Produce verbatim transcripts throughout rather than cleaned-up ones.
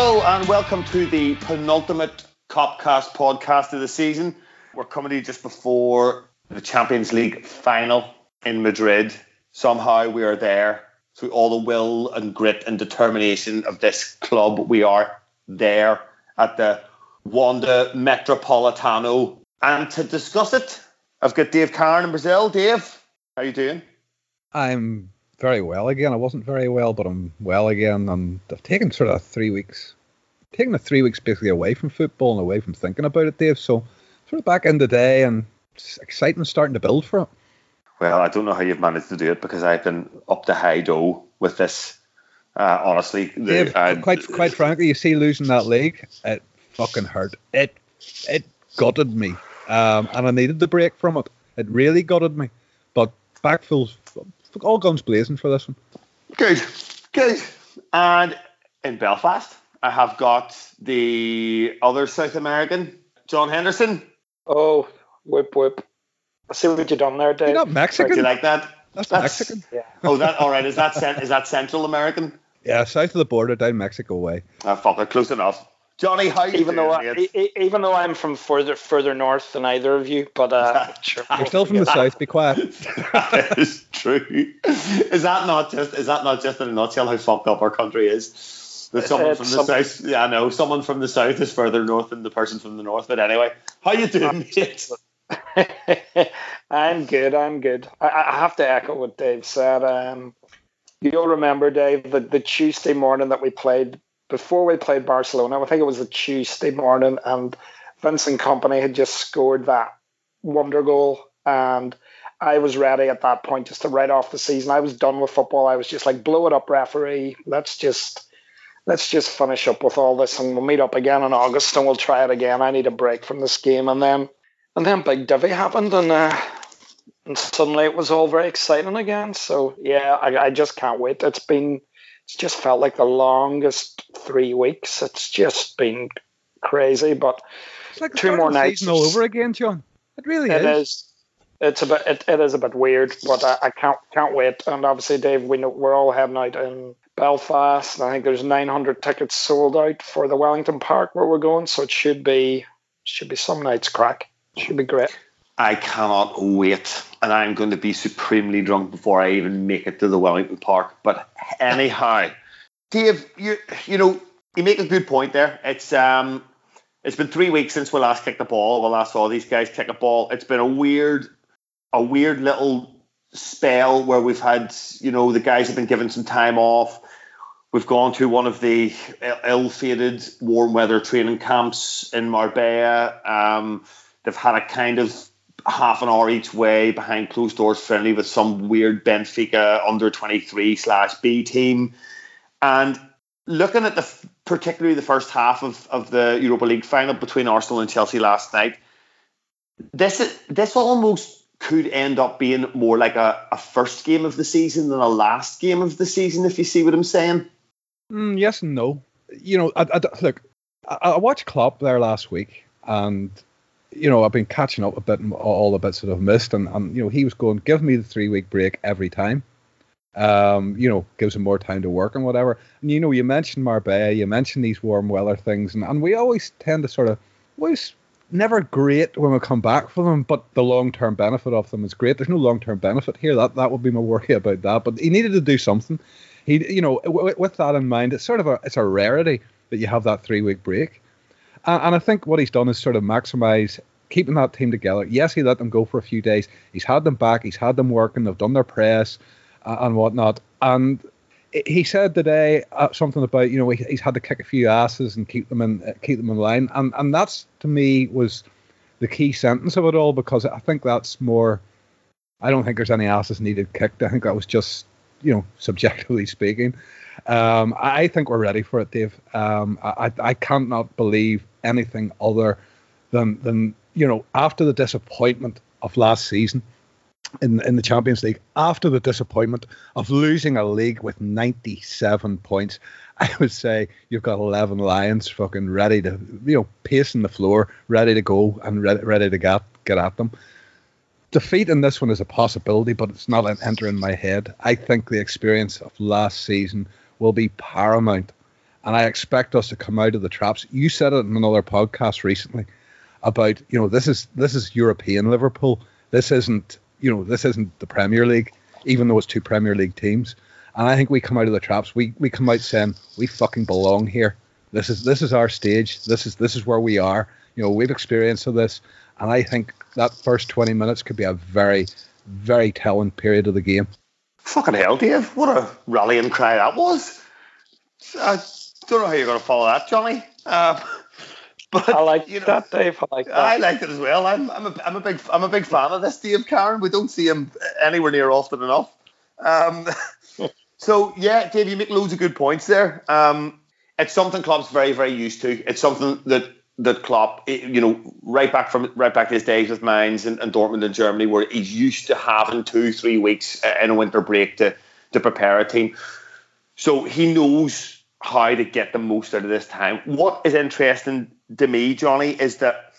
Hello and welcome to the penultimate Copcast podcast of the season. We're coming to you just before the Champions League final in Madrid. Somehow we are there. Through all the will and grit and determination of this club, we are there at the Wanda Metropolitano. And to discuss it, I've got Dave Kearn in Brazil. Dave, how are you doing? I'm very well again. I wasn't very well, but I'm well again. And I've taken sort of three weeks, taken the three weeks basically away from football and away from thinking about it, Dave. So sort of back in the day and excitement's starting to build for it. Well, I don't know how you've managed to do it because I've been up to high dough with this. Uh, honestly, the, Dave, uh, quite quite frankly, you see, losing that league, it fucking hurt. It it gutted me, um, and I needed the break from it. It really gutted me, but back full. All guns blazing for this one. Good, good. And in Belfast, I have got the other South American, John Henderson. Oh, whip, whip. I see what you've done there, Dave. You're not Mexican. Do you like that? That's, That's Mexican. Yeah. Oh, that, all right. Is that, is that Central American? Yeah, south of the border, down Mexico way. Ah, oh, fuck it. Close enough. Johnny, how even though I, I, even though I'm from further further north than either of you, but uh, sure. You're still from the south. Be quiet. That is true. Is that not just? Is that not just in a nutshell how fucked up our country is? That someone it's from the something. south. Yeah, I know. Someone from the south is further north than the person from the north. But anyway, how you doing, mate? I'm good. I'm good. I, I have to echo what Dave said. Um, you'll remember, Dave, the, the Tuesday morning that we played. Before we played Barcelona, I think it was a Tuesday morning, and Vincent Kompany had just scored that wonder goal, and I was ready at that point just to write off the season. I was done with football. I was just like, blow it up, referee. Let's just let's just finish up with all this, and we'll meet up again in August, and we'll try it again. I need a break from this game, and then and then Big Divi happened, and uh, and suddenly it was all very exciting again. So yeah, I, I just can't wait. It's been. It's just felt like the longest three weeks. It's just been crazy, but it's like two more nights all over again, John. It really it is. is. It's a bit. It, it is a bit weird, but I, I can't can't wait. And obviously, Dave, we know we're all heading out in Belfast, and I think there's nine hundred tickets sold out for the Wellington Park where we're going. So it should be should be some night's crack. It should be great. I cannot wait, and I'm going to be supremely drunk before I even make it to the Wellington Park. But anyhow, Dave, you you know, you make a good point there. It's um, it's been three weeks since we last kicked the ball. We last saw these guys kick a ball. It's been a weird, a weird little spell where we've had, you know, the guys have been given some time off. We've gone to one of the ill-fated warm weather training camps in Marbella. Um, they've had a kind of half an hour each way behind closed doors friendly with some weird Benfica under twenty-three slash B team. And looking at the particularly the first half of, of the Europa League final between Arsenal and Chelsea last night, this this almost could end up being more like a, a first game of the season than a last game of the season, if you see what I'm saying. Mm, yes and no. You know, I, I, look, I, I watched Klopp there last week, and you know, I've been catching up a bit and all the bits that I've missed. And, and, you know, he was going, give me the three-week break every time. Um, you know, gives him more time to work and whatever. And, you know, you mentioned Marbella, you mentioned these warm weather things. And, and we always tend to sort of, always never great when we come back from them, but the long-term benefit of them is great. There's no long-term benefit here. That that would be my worry about that. But he needed to do something. He, you know, w- with that in mind, it's sort of a, it's a rarity that you have that three-week break. And I think what he's done is sort of maximise keeping that team together. Yes, he let them go for a few days. He's had them back. He's had them working. They've done their press and whatnot. And he said today something about, you know, he's had to kick a few asses and keep them in keep them in line. And and that's, to me, was the key sentence of it all, because I think that's more, I don't think there's any asses needed kicked. I think that was just, you know, subjectively speaking. Um, I think we're ready for it, Dave. Um, I, I can't not believe anything other than, than, you know, after the disappointment of last season in, in the Champions League, after the disappointment of losing a league with ninety-seven points, I would say you've got eleven Lions fucking ready to, you know, pacing the floor, ready to go and re- ready to get, get at them. Defeat in this one is a possibility, but it's not entering my head. I think the experience of last season will be paramount. And I expect us to come out of the traps. You said it in another podcast recently about, you know, this is this is European Liverpool. This isn't, you know, this isn't the Premier League, even though it's two Premier League teams. And I think we come out of the traps. We we come out saying we fucking belong here. This is this is our stage. This is this is where we are. You know, we've experienced of this. And I think that first twenty minutes could be a very, very telling period of the game. Fucking hell, Dave. What a rallying cry that was. I don't know how you're going to follow that, Johnny. Um, but I like you know, that, Dave. I like that. I liked it as well. I'm, I'm, a, I'm, a big, I'm a big fan of this, Dave Kearn. We don't see him anywhere near often enough. Um, so, yeah, Dave, you make loads of good points there. Um, it's something Klopp's very, very used to. It's something that that Klopp, you know, right back from right back to his days with Mainz and, and Dortmund in Germany, where he's used to having two, three weeks in a winter break to to prepare a team. So he knows how to get the most out of this time. What is interesting to me, Johnny, is that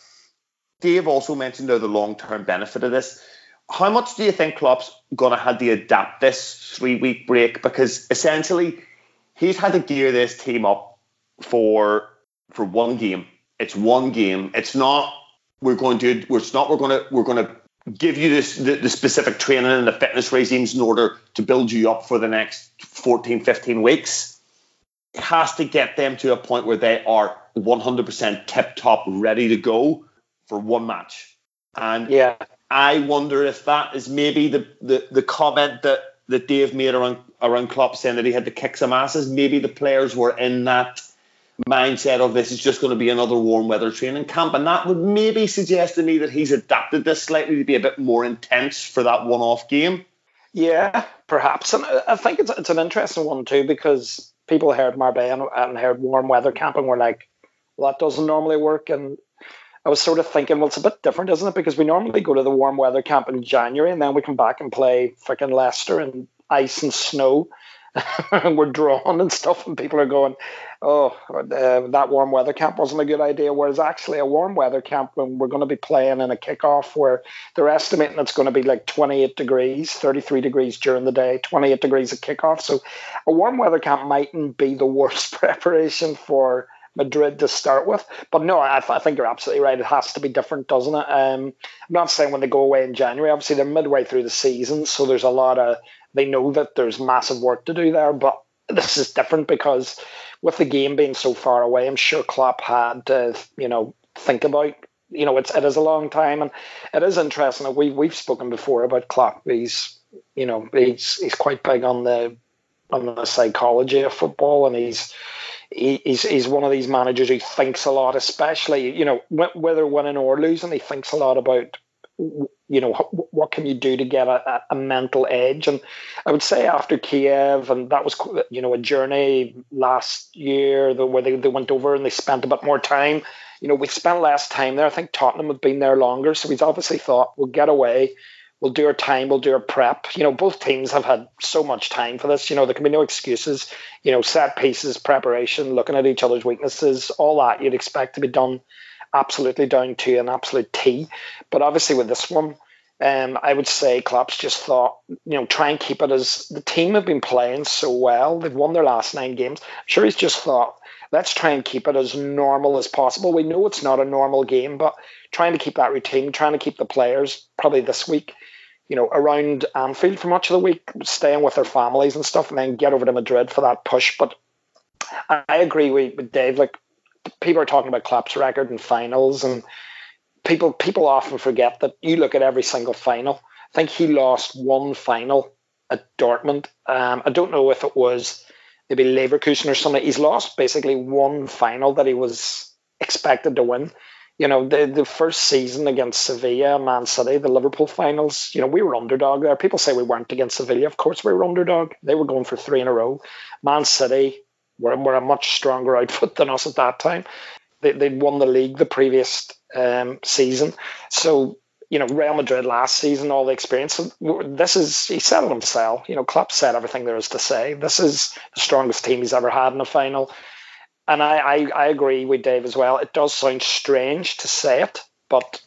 Dave also mentioned the long-term benefit of this. How much do you think Klopp's going to have to adapt this three-week break? Because essentially, he's had to gear this team up for for one game. It's one game. It's not we're going to. It's not we're going to. We're going to give you this the, the specific training and the fitness regimes in order to build you up for the next fourteen, fifteen weeks. It has to get them to a point where they are one hundred percent tip top, ready to go for one match. And yeah, I wonder if that is maybe the the, the comment that, that Dave made around around Klopp saying that he had to kick some asses. Maybe the players were in that mindset of this is just going to be another warm weather training camp, and that would maybe suggest to me that he's adapted this slightly to be a bit more intense for that one-off game. Yeah, perhaps, and I think it's it's an interesting one too, because people heard Marbella and heard warm weather camp and were like, well, that doesn't normally work. And I was sort of thinking, well, it's a bit different, isn't it, because we normally go to the warm weather camp in January and then we come back and play freaking Leicester and ice and snow and we're drawn and stuff, and people are going, oh, uh, that warm weather camp wasn't a good idea. Whereas actually a warm weather camp, when we're going to be playing in a kickoff where they're estimating it's going to be like twenty-eight degrees, thirty-three degrees during the day, twenty-eight degrees at kickoff. So a warm weather camp mightn't be the worst preparation for Madrid to start with. But no, I, I think you're absolutely right. It has to be different, doesn't it? Um, I'm not saying when they go away in January. Obviously, they're midway through the season, so there's a lot of, they know that there's massive work to do there, but this is different because with the game being so far away, I'm sure Klopp had to, you know, think about, you know, it's, it is a long time, and it is interesting that we, we've spoken before about Klopp. He's, you know, he's he's quite big on the on the psychology of football, and he's he, he's he's one of these managers who thinks a lot, especially, you know, whether winning or losing, he thinks a lot about, you know, what can you do to get a, a mental edge? And I would say after Kiev, and that was, you know, a journey last year where they, they went over and they spent a bit more time. You know, we spent less time there. I think Tottenham had been there longer. So he's obviously thought, we'll get away, we'll do our time, we'll do our prep. You know, both teams have had so much time for this. You know, there can be no excuses. You know, set pieces, preparation, looking at each other's weaknesses, all that you'd expect to be done absolutely down to an absolute T. But obviously with this one, um, I would say Klopp's just thought, you know, try and keep it as the team have been playing so well. They've won their last nine games. I'm sure he's just thought, let's try and keep it as normal as possible. We know it's not a normal game, but trying to keep that routine, trying to keep the players probably this week, you know, around Anfield for much of the week, staying with their families and stuff, and then get over to Madrid for that push. But I agree with Dave, like, people are talking about Klopp's record and finals, and people people often forget that you look at every single final. I think he lost one final at Dortmund. Um, I don't know if it was maybe Leverkusen or something. He's lost basically one final that he was expected to win. You know, the, the first season against Sevilla, Man City, the Liverpool finals, you know, we were underdog there. People say we weren't against Sevilla. Of course we were underdog. They were going for three in a row. Man City We're, we're a much stronger outfit than us at that time. They, they'd won the league the previous um, season. So, you know, Real Madrid last season, all the experience. This is, he said it himself. You know, Klopp said everything there is to say. This is the strongest team he's ever had in a final. And I, I, I agree with Dave as well. It does sound strange to say it, but...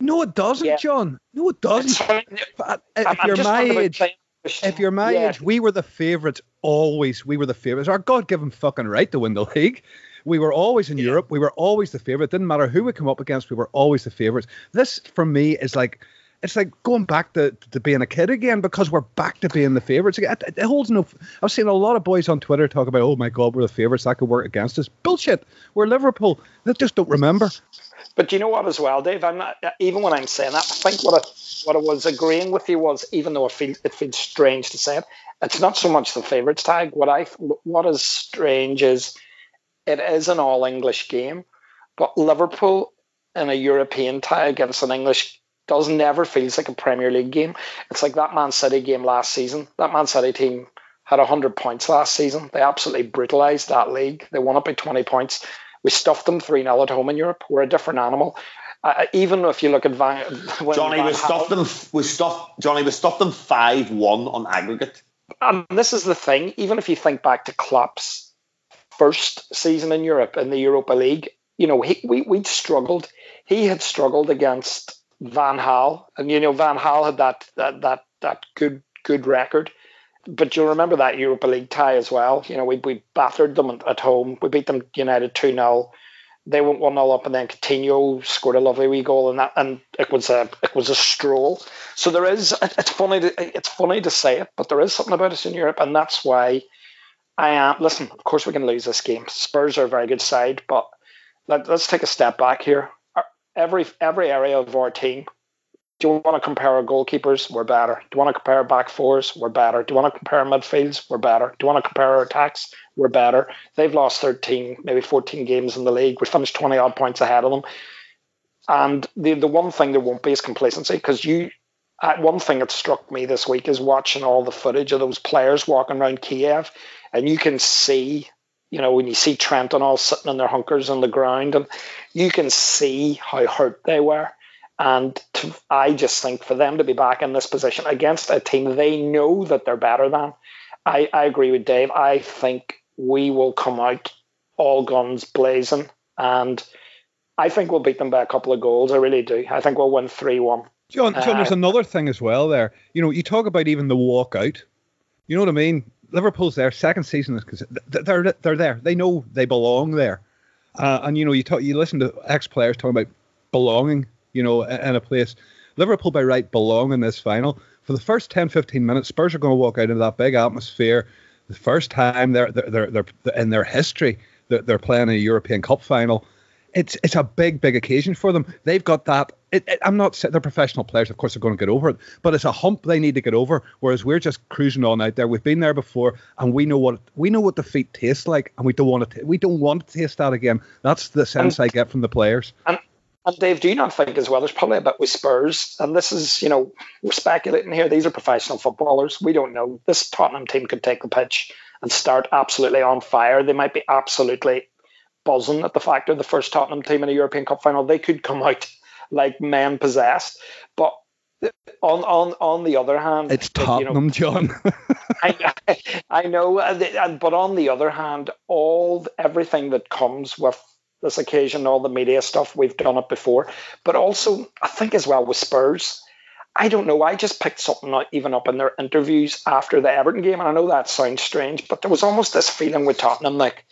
No, it doesn't, yeah. John. No, it doesn't. If I'm, you're I'm my age... If you're my yeah. age, we were the favourites always. We were the favourites. Our God-given fucking right to win the league. We were always in yeah. Europe. We were always the favourite. Didn't matter who we come up against. We were always the favourites. This, for me, is like... It's like going back to, to being a kid again, because we're back to being the favourites again. It, it holds no... I've seen a lot of boys on Twitter talk about, oh my God, we're the favourites, that could work against us. Bullshit. We're Liverpool. They just don't remember. But do you know what as well, Dave? I'm not, even when I'm saying that, I think what I, what I was agreeing with you was, even though it feels, it feels strange to say it, it's not so much the favourites tag. What I what is strange is it is an all-English game, but Liverpool in a European tie against an English does never feels like a Premier League game. It's like that Man City game last season. That Man City team had one hundred points last season. They absolutely brutalised that league. They won it by twenty points. We stuffed them three nil at home in Europe. We're a different animal. Uh, even if you look at Van, when Johnny, Van we stuffed them. We stuffed Johnny. We stuffed them five one on aggregate. And this is the thing. Even if you think back to Klopp's first season in Europe in the Europa League, you know he, we we struggled. He had struggled against Van Gaal, and you know Van Gaal had that that that, that good good record, but you'll remember that Europa League tie as well. You know we we battered them at home. We beat them United two nil. They went one nil up, and then Coutinho scored a lovely wee goal, and that and it was a it was a stroll. So there is it's funny to, it's funny to say it, but there is something about us in Europe, and that's why I am. Listen, of course we can lose this game. Spurs are a very good side, but let, let's take a step back here. Every every area of our team. Do you want to compare our goalkeepers? We're better. Do you want to compare our back fours? We're better. Do you want to compare our midfields? We're better. Do you want to compare our attacks? We're better. They've lost thirteen, maybe fourteen games in the league. We finished twenty odd points ahead of them. And the the one thing there won't be is complacency, because you. Uh, one thing that struck me this week is watching all the footage of those players walking around Kiev, and you can see. You know, when you see Trent and all sitting in their hunkers on the ground, and you can see how hurt they were. And to, I just think for them to be back in this position against a team they know that they're better than, I, I agree with Dave. I think we will come out all guns blazing, and I think we'll beat them by a couple of goals. I really do. I think we'll win three one. John, John uh, there's another thing as well there. You know, you talk about even the walkout. You know what I mean? Liverpool's there, second season. They're they're there. They know they belong there. Uh, and, you know, you talk, you listen to ex-players talking about belonging, you know, in a place. Liverpool, by right, belong in this final. For the first ten to fifteen minutes, Spurs are going to walk out into that big atmosphere. The first time they're, they're, they're, they're in their history that they're playing a European Cup final. It's it's a big, big occasion for them. They've got that. It, it, I'm not saying they're professional players. Of course, they're going to get over it. But it's a hump they need to get over, whereas we're just cruising on out there. We've been there before, and we know what we know what defeat tastes like, and we don't want to we don't want to taste that again. That's the sense and, I get from the players. And, and Dave, do you not think as well? There's probably a bit with Spurs, and this is you know we're speculating here. These are professional footballers. We don't know. This Tottenham team could take the pitch and start absolutely on fire. They might be absolutely buzzing at the fact they're the first Tottenham team in a European Cup final. They could come out like men possessed. But on on, on the other hand... It's Tottenham, you know, John. I, I know. But on the other hand, all everything that comes with this occasion, all the media stuff, we've done it before. But also, I think as well with Spurs, I don't know. I just picked something out, even up in their interviews after the Everton game. And I know that sounds strange, but there was almost this feeling with Tottenham, like,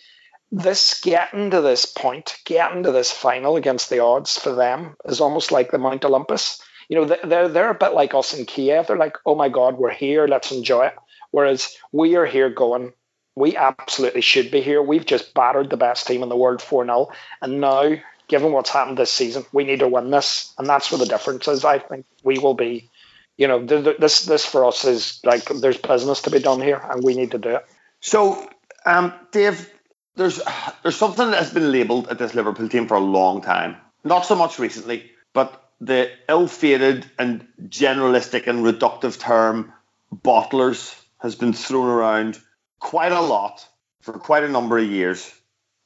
This getting to this point, getting to this final against the odds for them is almost like the Mount Olympus. You know, they're, they're a bit like us in Kiev. They're like, oh my God, we're here, let's enjoy it. Whereas we are here going, we absolutely should be here. We've just battered the best team in the world four nil. And now, given what's happened this season, we need to win this. And that's where the difference is. I think we will be, you know, this, this for us is like, there's business to be done here and we need to do it. So, um, Dave... There's there's something that has been labelled at this Liverpool team for a long time. Not so much recently, but the ill-fated and generalistic and reductive term bottlers has been thrown around quite a lot for quite a number of years.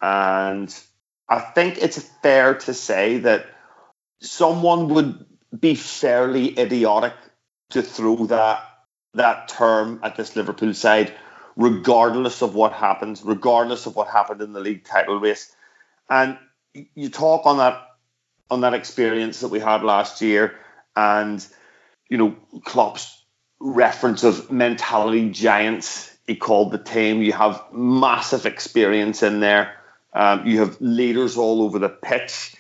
And I think it's fair to say that someone would be fairly idiotic to throw that that term at this Liverpool side, regardless of what happens, regardless of what happened in the league title race. And you talk on that on that experience that we had last year and, you know, Klopp's reference of mentality giants, he called the team. You have massive experience in there. Um, you have leaders all over the pitch.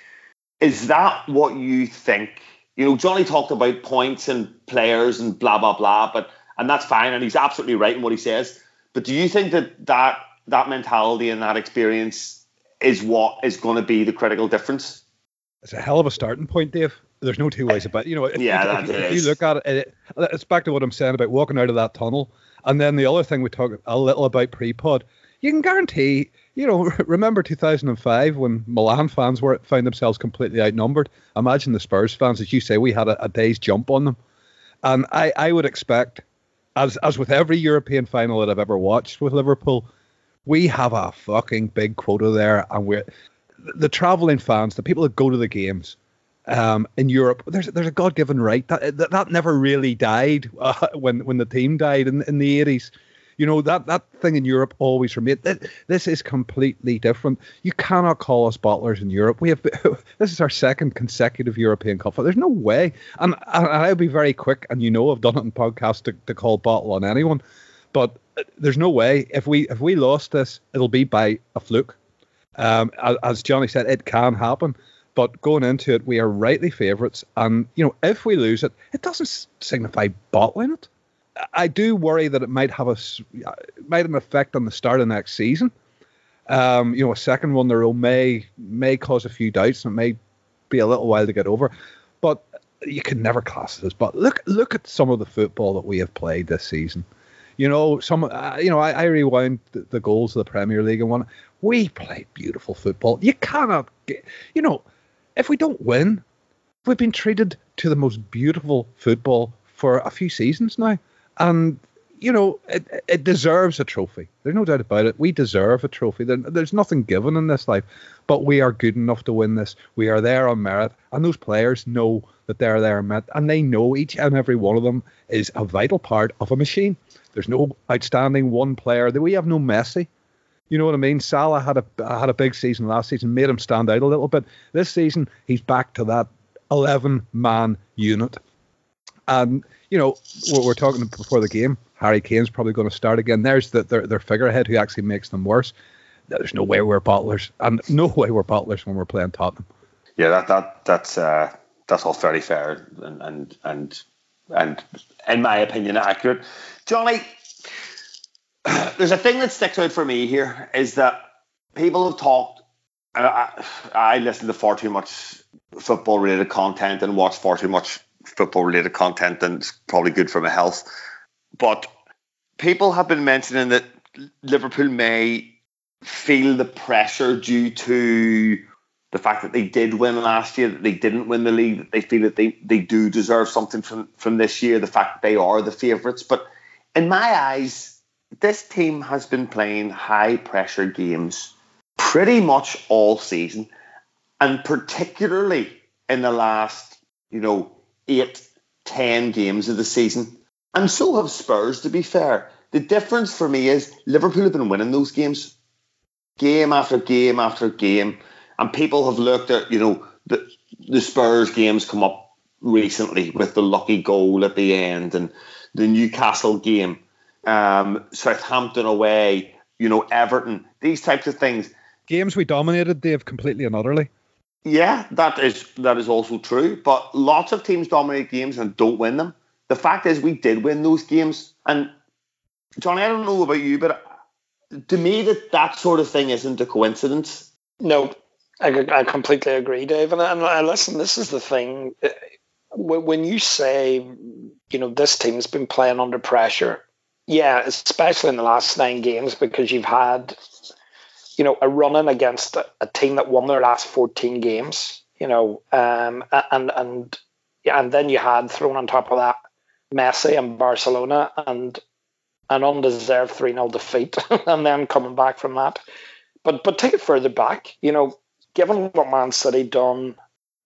Is that what you think? You know, Johnny talked about points and players and blah, blah, blah, but and that's fine, and he's absolutely right in what he says. But do you think that that, that mentality and that experience is what is going to be the critical difference? It's a hell of a starting point, Dave. There's no two ways about it. You know, if, yeah, if, if you look at it, it's back to what I'm saying about walking out of that tunnel. And then the other thing we talked a little about pre-pod, you can guarantee, you know, remember two thousand five when Milan fans were found themselves completely outnumbered? Imagine the Spurs fans, as you say, we had a, a day's jump on them. And I, I would expect, as as with every European final that I've ever watched with Liverpool, we have a fucking big quota there. And we're the, the travelling fans, the people that go to the games, Um, in Europe, there's there's a God-given right that that, that never really died uh, when when the team died in in the eighties. You know, that that thing in Europe always remained. This is completely different. You cannot call us bottlers in Europe. We have this is our second consecutive European Cup. There's no way. And, and I'll be very quick, and you know I've done it in podcasts to, to call bottle on anyone, but there's no way if we if we lost this, it'll be by a fluke. Um, as Johnny said, it can happen. But going into it, we are rightly favourites. And, you know, if we lose it, it doesn't signify bottling it. I do worry that it might have a, might have an effect on the start of next season. Um, you know, a second one in a row may, may cause a few doubts and it may be a little while to get over. But you can never class this. But look look at some of the football that we have played this season. You know, some. Uh, you know, I, I rewound the, the goals of the Premier League and one. We played beautiful football. You cannot get, you know... If we don't win, we've been treated to the most beautiful football for a few seasons now. And, you know, it, it deserves a trophy. There's no doubt about it. We deserve a trophy. There, there's nothing given in this life. But we are good enough to win this. We are there on merit. And those players know that they're there on merit. And they know each and every one of them is a vital part of a machine. There's no outstanding one player. We have no Messi. You know what I mean? Salah had a had a big season last season, made him stand out a little bit. This season, he's back to that eleven-man unit. And, you know, we're, we're talking before the game, Harry Kane's probably going to start again. There's the, their, their figurehead who actually makes them worse. There's no way we're bottlers, and no way we're bottlers when we're playing Tottenham. Yeah, that that that's uh, that's all fairly fair and, and, and, and, in my opinion, accurate. Johnny... There's a thing that sticks out for me here is that people have talked. I, I listen to far too much football-related content and watch far too much football-related content, and it's probably good for my health. But people have been mentioning that Liverpool may feel the pressure due to the fact that they did win last year, that they didn't win the league, that they feel that they, they do deserve something from, from this year, the fact that they are the favourites. But in my eyes... this team has been playing high-pressure games pretty much all season, and particularly in the last, you know, eight, ten games of the season. And so have Spurs, to be fair. The difference for me is Liverpool have been winning those games, game after game after game, and people have looked at, you know, the, the Spurs games come up recently with the lucky goal at the end and the Newcastle game. Um, Southampton away, you know, Everton, these types of things. Games we dominated, Dave, completely and utterly. Yeah, that is that is also true. But lots of teams dominate games and don't win them. The fact is we did win those games. And, Johnny, I don't know about you, but to me that that sort of thing isn't a coincidence. No, I, I completely agree, Dave. And, and, and listen, this is the thing. When you say, you know, this team's been playing under pressure... yeah, especially in the last nine games, because you've had, you know, a run-in against a, a team that won their last fourteen games, you know, um, and and and then you had thrown on top of that Messi and Barcelona and an undeserved three nil defeat, and then coming back from that. But but take it further back, you know, given what Man City done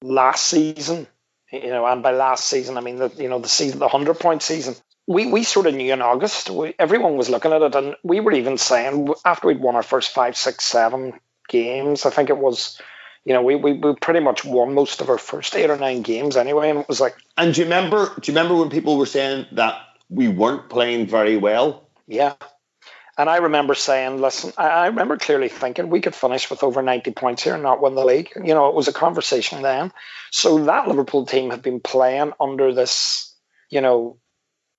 last season, you know, and by last season I mean the you know the season the hundred-point season. We we sort of knew in August, we, everyone was looking at it, and we were even saying, after we'd won our first five, six, seven games, I think it was, you know, we, we, we pretty much won most of our first eight or nine games anyway, and it was like... And do you remember, do you remember when people were saying that we weren't playing very well. Yeah. And I remember saying, listen, I remember clearly thinking we could finish with over ninety points here and not win the league. You know, it was a conversation then. So that Liverpool team had been playing under this, you know,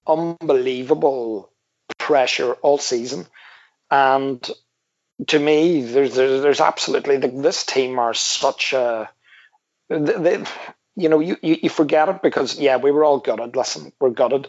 unbelievable pressure all season. And to me, there's, there's, there's absolutely, this team are such a, they, you know, you, you, you forget it because, yeah, we were all gutted. Listen, we're gutted.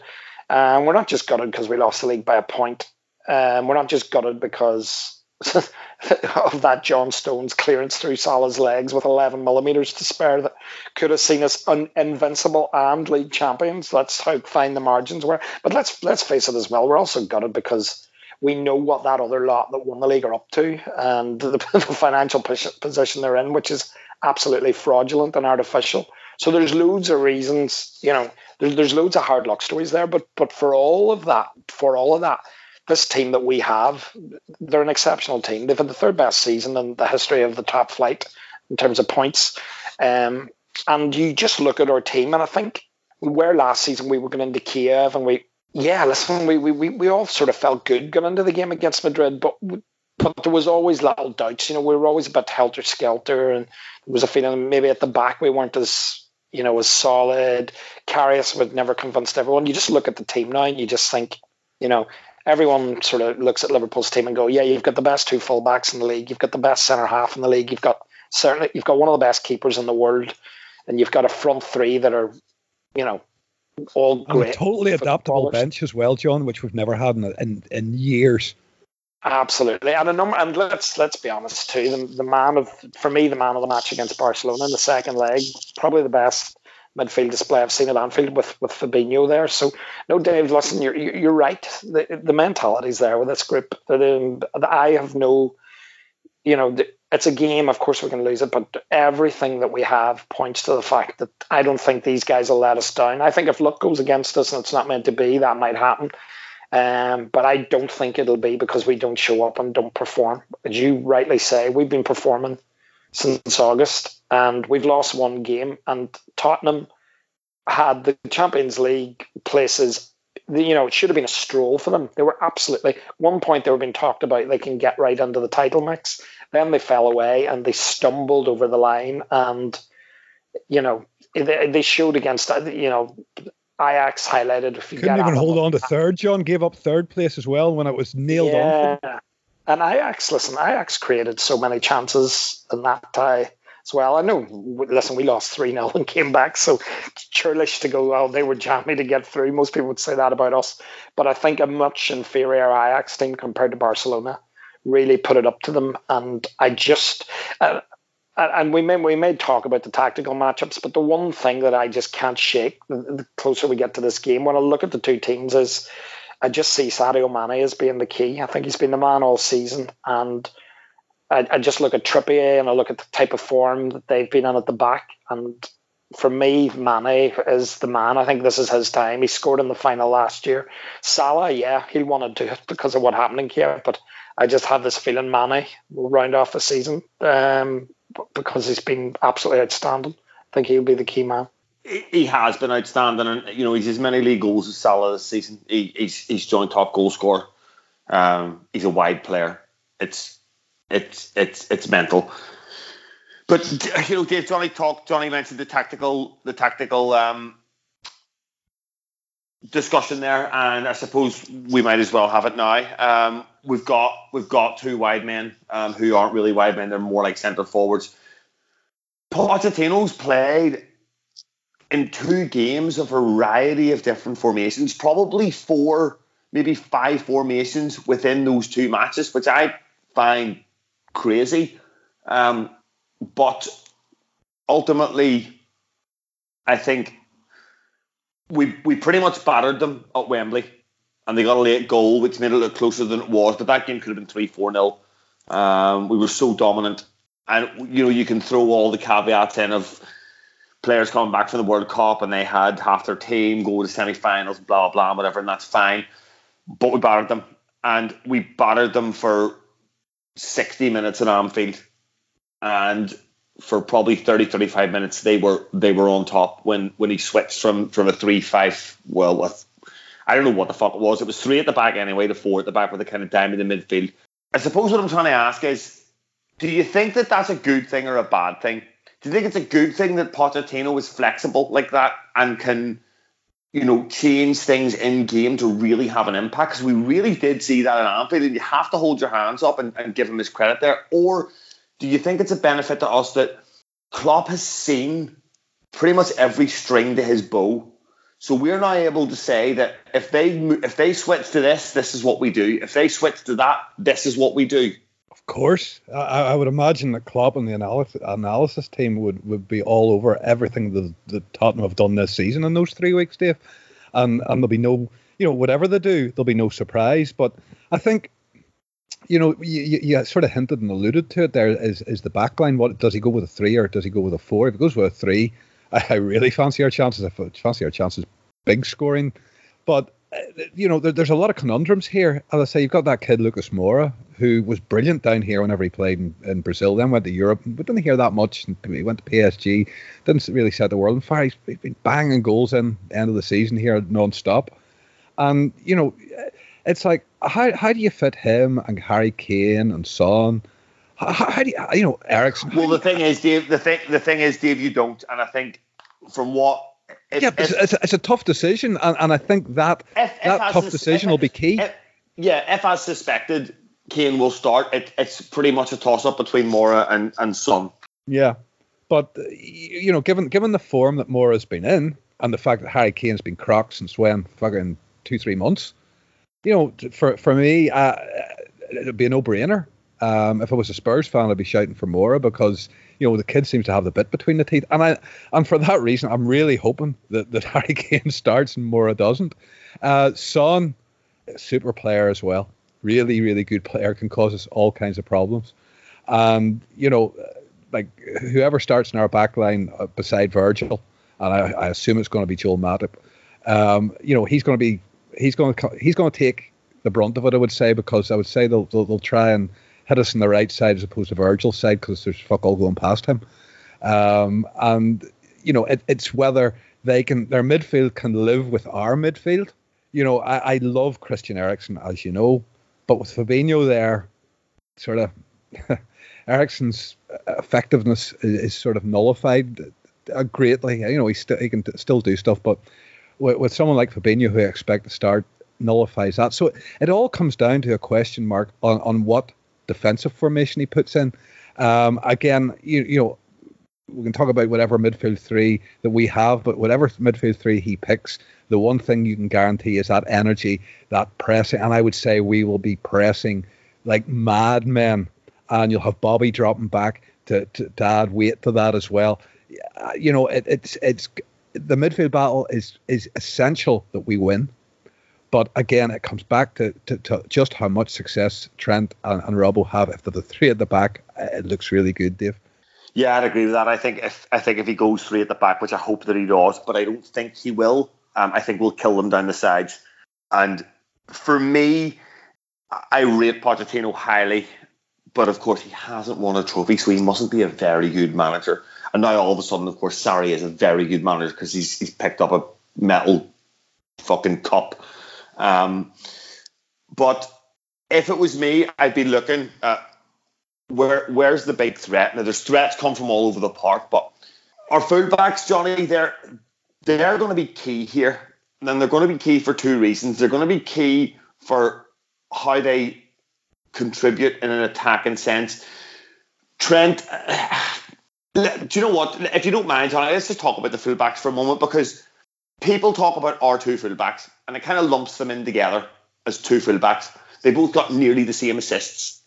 And um, we're not just gutted because we lost the league by a point. Um, we're not just gutted because of that John Stones clearance through Salah's legs with eleven millimetres to spare that could have seen us un- invincible and league champions. That's how fine the margins were. But let's let's face it as well, we're also gutted because we know what that other lot that won the league are up to and the, the financial position they're in, which is absolutely fraudulent and artificial. So there's loads of reasons, you know, there's, there's loads of hard luck stories there. But but for all of that, for all of that, this team that we have, they're an exceptional team. They've had the third best season in the history of the top flight in terms of points. Um, and you just look at our team, and I think where last season we were going into Kiev, and we, yeah, listen, we we we all sort of felt good going into the game against Madrid, but we, but there was always little doubts. You know, we were always a bit helter-skelter, and there was a feeling maybe at the back we weren't as, you know, as solid. Karius would never convinced everyone. You just look at the team now, and you just think, you know, everyone sort of looks at Liverpool's team and go, yeah, you've got the best two fullbacks in the league. You've got the best centre half in the league. You've got certainly you've got one of the best keepers in the world, and you've got a front three that are, you know, all great. And a totally adaptable bench as well, John, which we've never had in in, in years. Absolutely, and a number. And let's let's be honest too. The, the man of for me, the man of the match against Barcelona in the second leg, probably the best midfield display I've seen at Anfield with, with Fabinho there. So, no, Dave, listen, you're, you're right. The, the mentality's there with this group. The, the, I have no, you know, the, it's a game. Of course, we can lose it, but everything that we have points to the fact that I don't think these guys will let us down. I think if luck goes against us and it's not meant to be, that might happen. Um, but I don't think it'll be because we don't show up and don't perform. As you rightly say, we've been performing since August, and we've lost one game, and Tottenham had the Champions League places. You know, it should have been a stroll for them. They were absolutely, at one point they were being talked about they can get right into the title mix. Then they fell away and they stumbled over the line, and, you know, they, they showed against, you know, Ajax highlighted. If you couldn't even hold on to third, John, gave up third place as well when it was nailed yeah. on. Yeah. And Ajax, listen, Ajax created so many chances in that tie as well. I know, listen, we lost three nil and came back, so it's churlish to go, well, they were jammy to get through. Most people would say that about us. But I think a much inferior Ajax team compared to Barcelona really put it up to them. And I just, uh, and we may, we may talk about the tactical matchups, but the one thing that I just can't shake the closer we get to this game, when I look at the two teams, is I just see Sadio Mane as being the key. I think he's been the man all season. And I, I just look at Trippier and I look at the type of form that they've been in at the back. And for me, Mane is the man. I think this is his time. He scored in the final last year. Salah, yeah, he wanted to because of what happened in Kiev. But I just have this feeling Mane will round off the season um, because he's been absolutely outstanding. I think he'll be the key man. He has been outstanding, and you know he's as many league goals as Salah this season. He, he's he's joint top goal scorer. Um, he's a wide player. It's it's it's it's mental. But you know, Dave, Johnny talked. Johnny mentioned the tactical the tactical um, discussion there, and I suppose we might as well have it now. Um, we've got we've got two wide men um, who aren't really wide men. They're more like centre forwards. Pochettino's played in two games, a variety of different formations, probably four, maybe five formations within those two matches, which I find crazy. Um, but ultimately, I think we we pretty much battered them at Wembley, and they got a late goal, which made it look closer than it was. But that game could have been three four nil. Um, we were so dominant, and you know you can throw all the caveats in of players coming back from the World Cup and they had half their team go to semi-finals, blah, blah, whatever, and that's fine. But we battered them. And we battered them for sixty minutes at Anfield. And for probably thirty, thirty-five minutes, they were they were on top when, when he switched from, from a three five, well, I don't know what the fuck it was. It was three at the back anyway, the four at the back with a kind of diamond in the midfield. I suppose what I'm trying to ask is, do you think that that's a good thing or a bad thing? Do you think it's a good thing that Pochettino is flexible like that and can, you know, change things in game to really have an impact? Because we really did see that in Anfield, and you have to hold your hands up and, and give him his credit there. Or do you think it's a benefit to us that Klopp has seen pretty much every string to his bow? So we're now able to say that if they if they switch to this, this is what we do. If they switch to that, this is what we do. Of course. I, I would imagine that Klopp and the analysis, analysis team would, would be all over everything that, that Tottenham have done this season in those three weeks, Dave. And, and there'll be no, you know, whatever they do, there'll be no surprise. But I think, you know, you, you, you sort of hinted and alluded to it there, is, is the back line. What, does he go with a three or does he go with a four? If he goes with a three, I really fancy our chances. I fancy our chances big scoring. But, you know, there, there's a lot of conundrums here. As I say, you've got that kid, Lucas Moura, who was brilliant down here whenever he played in, in Brazil, then went to Europe. We didn't hear that much. He went to P S G, didn't really set the world on fire. He's been banging goals in the end of the season here non-stop. And, you know, it's like, how how do you fit him and Harry Kane and Son? How, how do you, you know, Ericsson? Well, the thing is, Dave, the thing the thing is, Dave, you don't. And I think from what... If, yeah, but if, it's, a, it's a tough decision, and, and I think that if, if that tough sus- decision if, will be key. If, yeah, if I suspected Kane will start, it, it's pretty much a toss-up between Moura and, and Son. Yeah, but, you know, given given the form that Moura's been in, and the fact that Harry Kane's been cracked since when, fucking two, three months, you know, for, for me, uh, it would be a no-brainer. Um, if I was a Spurs fan, I'd be shouting for Moura because, you know, the kid seems to have the bit between the teeth. And I, and for that reason, I'm really hoping that, that Harry Kane starts and Moura doesn't. Uh, Son, super player as well. Really, really good player. Can cause us all kinds of problems. And, you know, like whoever starts in our back line beside Virgil, and I, I assume it's going to be Joel Matip, um, you know, he's going to be, he's going to, he's going to take the brunt of it, I would say, because I would say they'll, they'll, they'll try and hit us on the right side as opposed to Virgil's side because there's fuck all going past him. Um, and, you know, it, it's whether they can, their midfield can live with our midfield. You know, I, I love Christian Eriksen, as you know, but with Fabinho there, sort of, Eriksen's effectiveness is, is sort of nullified greatly. You know, he, st- he can t- still do stuff, but with, with someone like Fabinho, who I expect to start, nullifies that. So it, it all comes down to a question mark on, on what defensive formation he puts in. Um, again, you, you know, we can talk about whatever midfield three that we have, but whatever midfield three he picks, the one thing you can guarantee is that energy, that pressing. And I would say we will be pressing like madmen, and you'll have Bobby dropping back to, to, to add weight to that as well. You know, it, it's it's the midfield battle is is essential that we win. But again, it comes back to, to, to just how much success Trent and, and Robbo have. If they're the three at the back, it looks really good, Dave. Yeah, I'd agree with that. I think if I think if he goes three at the back, which I hope that he does, but I don't think he will. Um, I think we'll kill them down the sides. And for me, I rate Pochettino highly, but of course he hasn't won a trophy, so he mustn't be a very good manager. And now all of a sudden, of course, Sarri is a very good manager because he's he's picked up a metal fucking cup. Um, but if it was me, I'd be looking at where where's the big threat. Now, there's threats come from all over the park, but our fullbacks, Johnny, they're they're going to be key here, and they're going to be key for two reasons. They're going to be key for how they contribute in an attacking sense. Trent, do you know what? If you don't mind, Johnny, let's just talk about the fullbacks for a moment, because people talk about our two fullbacks, and it kind of lumps them in together as two fullbacks. They both got nearly the same assists.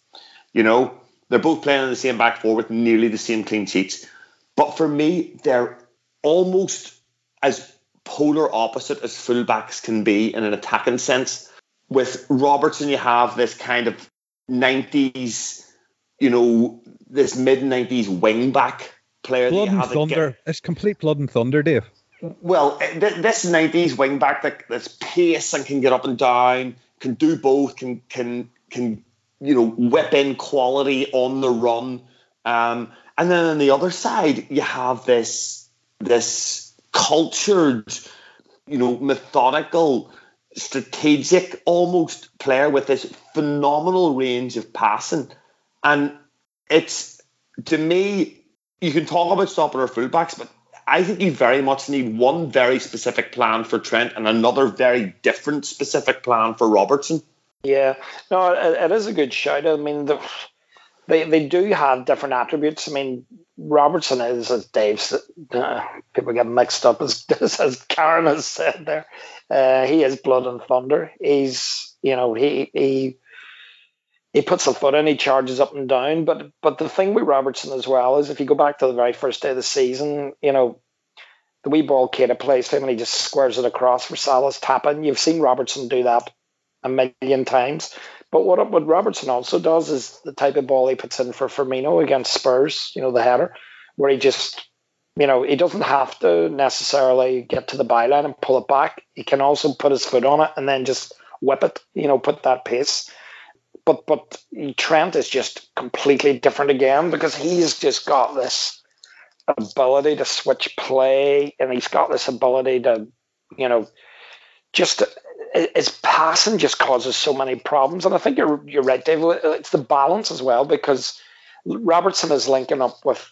You know, they're both playing in the same back four with nearly the same clean sheets. But for me, they're almost as polar opposite as fullbacks can be in an attacking sense. With Robertson, you have this kind of nineties, you know, this mid-nineties wing-back player. Blood that you and have thunder. Get- it's complete blood and thunder, Dave. Well, this nineties wing back that, that's pace and can get up and down, can do both, can can can you know whip in quality on the run, um, and then on the other side you have this this cultured, you know, methodical, strategic almost player with this phenomenal range of passing. And it's, to me, you can talk about stopping our fullbacks, but I think you very much need one very specific plan for Trent and another very different specific plan for Robertson. Yeah, no, it, it is a good shout. I mean, the, they they do have different attributes. I mean, Robertson is, as Dave's, uh, people get mixed up, as, as Karen has said there. Uh, he is blood and thunder. He's, you know, he he he puts the foot in, he charges up and down. But but the thing with Robertson as well is, if you go back to the very first day of the season, you know, the wee ball Keita plays to him and he just squares it across for Salah's tap-in. You've seen Robertson do that a million times. But what what Robertson also does is the type of ball he puts in for Firmino against Spurs, you know, the header, where he just, you know, he doesn't have to necessarily get to the byline and pull it back. He can also put his foot on it and then just whip it, you know, put that pace. But but Trent is just completely different again, because he's just got this ability to switch play, and he's got this ability to, you know, just... to, his passing just causes so many problems. And I think you're you're right, Dave. It's the balance as well, because Robertson is linking up with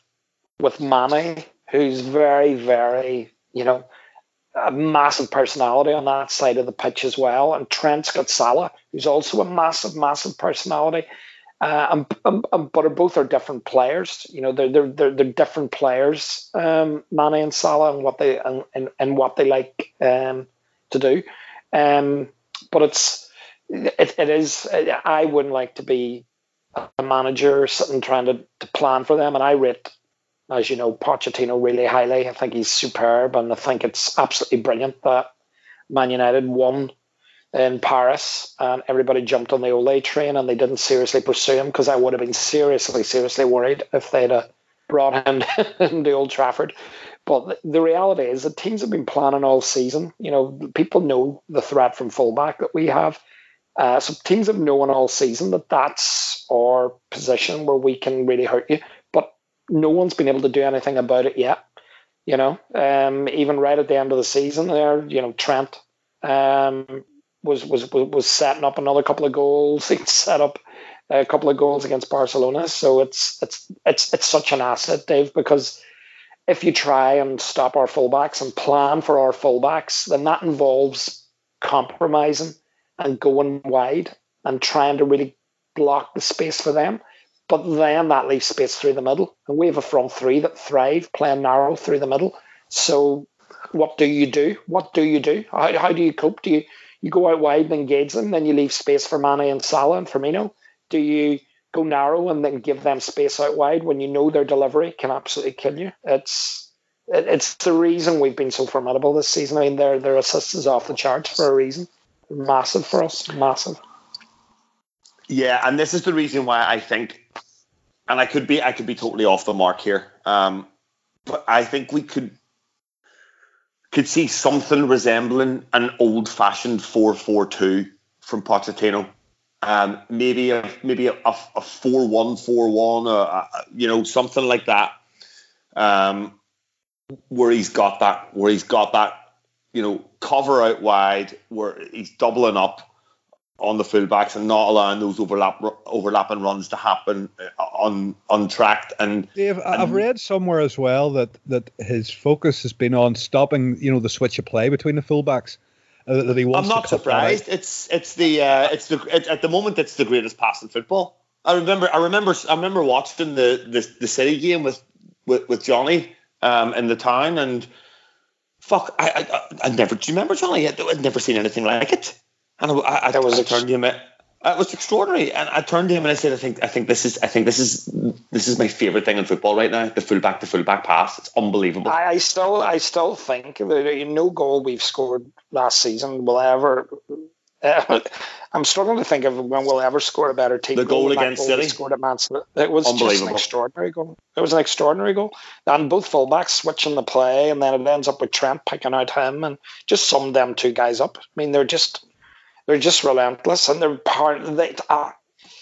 with Mane, who's very, very, you know, a massive personality on that side of the pitch as well. And Trent's got Salah, who's also a massive, massive personality. Uh, and, and, and, but both are different players. You know, they're they're they're, they're different players, um, Mane and Salah, and what they and, and, and what they like um, to do. Um, but it's it, it is. I wouldn't like to be a manager sitting trying to, to plan for them. And I rate, as you know, Pochettino really highly. I think he's superb, and I think it's absolutely brilliant that Man United won in Paris and everybody jumped on the Ole train and they didn't seriously pursue him, because I would have been seriously, seriously worried if they'd have brought him to Old Trafford. But the reality is that teams have been planning all season. You know, people know the threat from fullback that we have. Uh, so teams have known all season that that's our position where we can really hurt you. But no one's been able to do anything about it yet. You know, um, even right at the end of the season there, you know, Trent um, was, was, was setting up another couple of goals. He'd set up a couple of goals against Barcelona. So it's it's it's it's such an asset, Dave, because... if you try and stop our fullbacks and plan for our fullbacks, then that involves compromising and going wide and trying to really block the space for them. But then that leaves space through the middle. And we have a front three that thrive playing narrow through the middle. So what do you do? What do you do? How, how do you cope? Do you, you go out wide and engage them, then you leave space for Mane and Salah and Firmino? Do you... go narrow and then give them space out wide when you know their delivery can absolutely kill you? It's it, it's the reason we've been so formidable this season. I mean, their their assists is off the charts for a reason. Massive for us, massive. Yeah, and this is the reason why I think, and I could be I could be totally off the mark here, um, but I think we could could see something resembling an old-fashioned four four two from Pochettino. Um, maybe a maybe a, a four one four one, you know, something like that, um, where he's got that, where he's got that, you know, cover out wide, where he's doubling up on the fullbacks and not allowing those overlap overlapping runs to happen on untracked. And Dave, and I've read somewhere as well that that his focus has been on stopping, you know, the switch of play between the fullbacks. That he wants I'm not surprised. It's it's the uh, it's the it, at the moment it's the greatest pass in football. I remember I remember I remember watching the the, the City game with with, with Johnny um, in the town, and fuck I I, I never do you remember Johnny? I, I'd never seen anything like it. And I, I, I, that was I turned to him. It was extraordinary. And I turned to him and I said, I think I think this is I think this is this is my favorite thing in football right now. The fullback to fullback pass. It's unbelievable. I, I still I still think that no goal we've scored last season will ever. Uh, I'm struggling to think of when we'll ever score a better team. The goal, goal against goal City scored at Man City. It was just an extraordinary goal. It was an extraordinary goal, and both fullbacks switching the play, and then it ends up with Trent picking out him, and just summed them two guys up. I mean, they're just they're just relentless, and they're part. They are.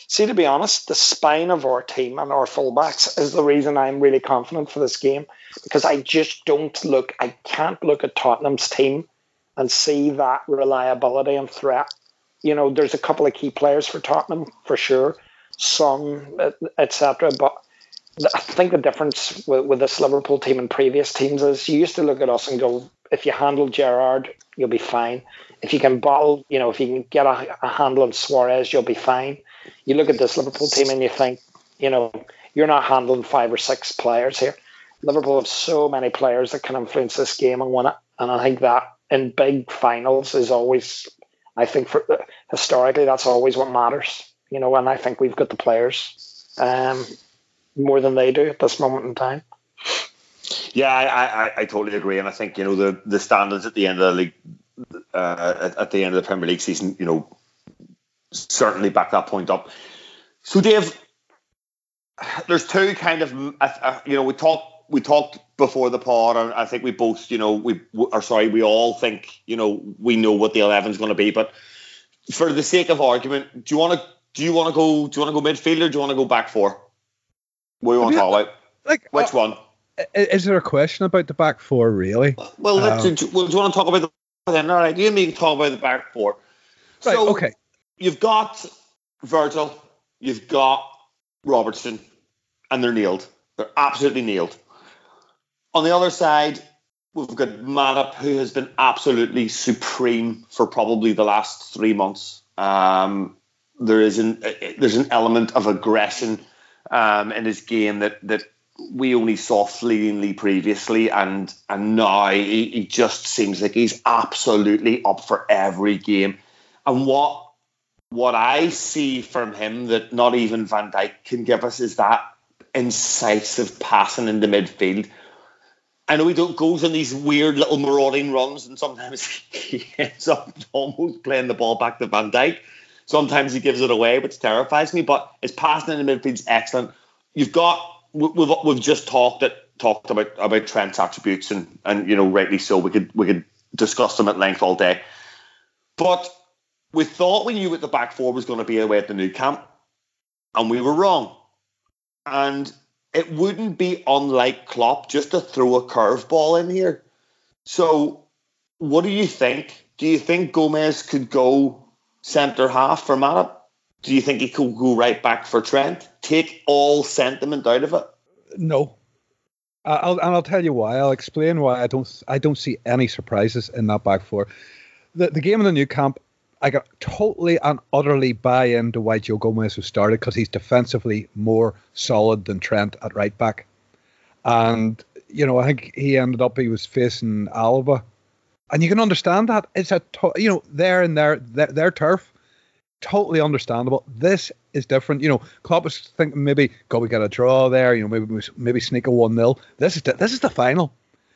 See, to be honest, the spine of our team and our fullbacks is the reason I'm really confident for this game, because I just don't look. I can't look at Tottenham's team and see that reliability and threat. You know, there's a couple of key players for Tottenham, for sure, Son, et cetera. But I think the difference with, with this Liverpool team and previous teams is you used to look at us and go, if you handle Gerrard, you'll be fine. If you can bottle, you know, if you can get a, a handle on Suarez, you'll be fine. You look at this Liverpool team and you think, you know, you're not handling five or six players here. Liverpool have so many players that can influence this game and win it. And I think that in big finals is always, I think for historically, that's always what matters. You know, and I think we've got the players um, more than they do at this moment in time. Yeah, I, I, I totally agree. And I think, you know, the, the standings at the end of the league, uh, at, at the end of the Premier League season, you know, certainly back that point up. So, Dave, there's two kind of, uh, you know, we talked we talked before the pod, and I think we both, you know, we are sorry, we all think, you know, we know what the eleven's going to be. But for the sake of argument, do you want to do you want to go do you want to go midfield or do you want to go back four? What do you want to talk about? Like, which uh, one? Is there a question about the back four, really? Well, um, let's, do, well do you want to talk about the then? All right, you and me can talk about the back four. Right, so okay. You've got Virgil, you've got Robertson, and they're nailed. They're absolutely nailed. On the other side, we've got Matip, who has been absolutely supreme for probably the last three months. Um, there is an there's an element of aggression um, in his game that that we only saw fleetingly previously, and and now he, he just seems like he's absolutely up for every game. And what what I see from him that not even Van Dijk can give us is that incisive passing in the midfield. I know he goes on these weird little marauding runs, and sometimes he ends up almost playing the ball back to Van Dijk. Sometimes he gives it away, which terrifies me. But his passing in the midfield's excellent. You've got we've we've just talked it, talked about about Trent's attributes, and and you know rightly so. We could we could discuss them at length all day. But we thought we knew what the back four was going to be away at the new camp, and we were wrong. And it wouldn't be unlike Klopp just to throw a curveball in here. So, what do you think? Do you think Gomez could go centre half for Matip? Do you think he could go right back for Trent? Take all sentiment out of it? No, I'll, and I'll tell you why. I'll explain why I don't. I don't see any surprises in that back four. The, the game in the new camp, I got totally and utterly buy into why Joe Gomez was started, because he's defensively more solid than Trent at right back. And, you know, I think he ended up, he was facing Alaba. And you can understand that. It's a, to- you know, they're in their, their, their turf. Totally understandable. This is different. You know, Klopp was thinking maybe, God, we got a draw there. You know, maybe maybe sneak a one nil. This is the, this is the final.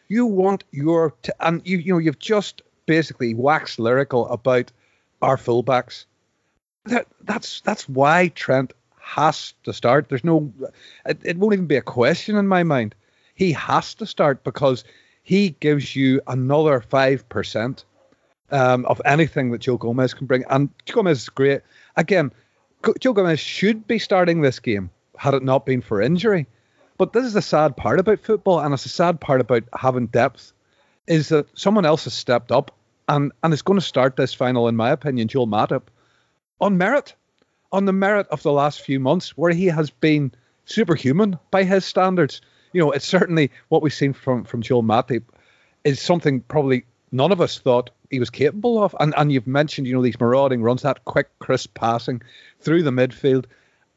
You want your, t- and you you know, you've just basically waxed lyrical about our fullbacks. That, that's that's why Trent has to start. There's no, it, it won't even be a question in my mind. He has to start because he gives you another five percent um, of anything that Joe Gomez can bring. And Gomez is great. Again, Joe Gomez should be starting this game had it not been for injury. But this is the sad part about football, and it's the sad part about having depth, is that someone else has stepped up. And and it's going to start this final, in my opinion, Joel Matip, on merit, on the merit of the last few months, where he has been superhuman by his standards. You know, it's certainly what we've seen from, from Joel Matip is something probably none of us thought he was capable of. And and you've mentioned, you know, these marauding runs, that quick, crisp passing through the midfield.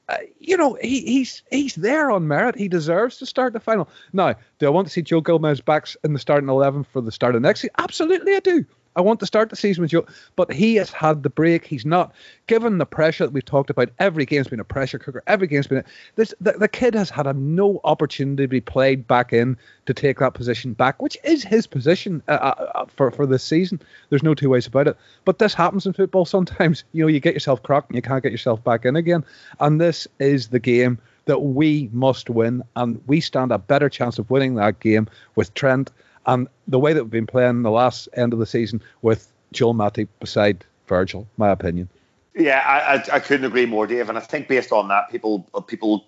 Uh, you know, he, he's he's there on merit. He deserves to start the final. Now, do I want to see Joe Gomez back in the starting eleven for the start of next season? Absolutely, I do. I want to start the season with Joe, but he has had the break. He's not given the pressure that we've talked about. Every game's been a pressure cooker. Every game's been a, this. The, the kid has had a no opportunity to be played back in to take that position back, which is his position uh, uh, for for this season. There's no two ways about it. But this happens in football sometimes. You know, you get yourself crocked and you can't get yourself back in again. And this is the game that we must win, and we stand a better chance of winning that game with Trent. And the way that we've been playing the last end of the season with Joel Matip beside Virgil, my opinion. Yeah, I, I, I couldn't agree more, Dave. And I think based on that, people, people,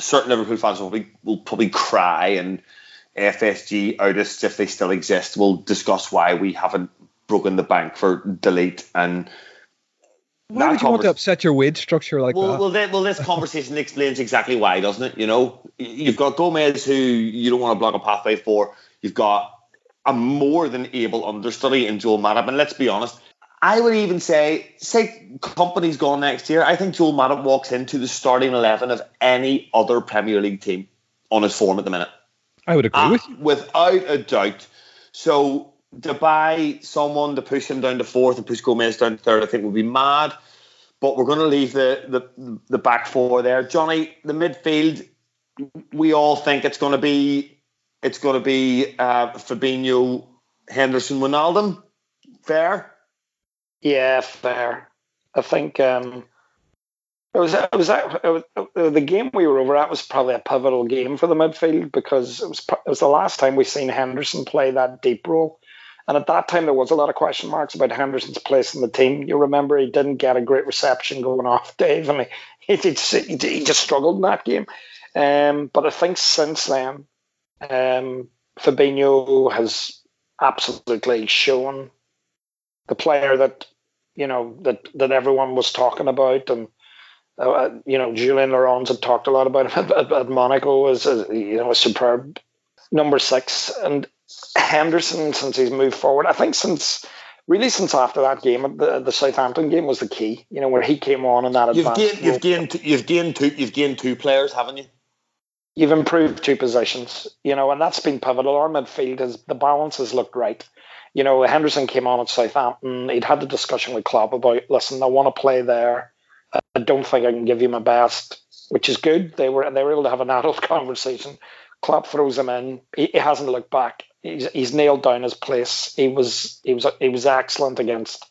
certain Liverpool fans will probably, will probably cry, and F S G artists, if they still exist, will discuss why we haven't broken the bank for delete and. Why would you convers- want to upset your wage structure like well, that? Well, then, well, this conversation explains exactly why, doesn't it? You know, you've got Gomez, who you don't want to block a pathway for. You've got a more than able understudy in Joel Matip. And let's be honest, I would even say, say company's gone next year, I think Joel Matip walks into the starting eleven of any other Premier League team on his form at the minute. I would agree uh, with you. Without a doubt. So to buy someone to push him down to fourth and push Gomez down to third, I think would be mad. But we're going to leave the, the, the back four there. Johnny, the midfield, we all think it's going to be it's going to be uh, Fabinho, Henderson, Wijnaldum. Fair? Yeah, fair. I think um, it was it was, it was the game we were over at was probably a pivotal game for the midfield because it was it was the last time we've seen Henderson play that deep role. And at that time, there was a lot of question marks about Henderson's place in the team. You remember he didn't get a great reception going off, Dave, and he, he, he, he just struggled in that game. Um, but I think since then, um, Fabinho has absolutely shown the player that you know that, that everyone was talking about, and uh, you know Julian Laurens had talked a lot about him at, at Monaco as a, you know a superb number six. And Henderson, since he's moved forward, I think since really since after that game, the, the Southampton game was the key. You know where he came on and that. You've gained, you've gained, you've gained two, you've gained two players, haven't you? You've improved two positions, you know, and that's been pivotal. Our midfield has the balance has looked right. You know, Henderson came on at Southampton. He'd had the discussion with Klopp about, listen, I want to play there. I don't think I can give you my best, which is good. They were they were able to have an adult conversation. Klopp throws him in. He, he hasn't looked back. He's, he's nailed down his place. He was he was he was excellent against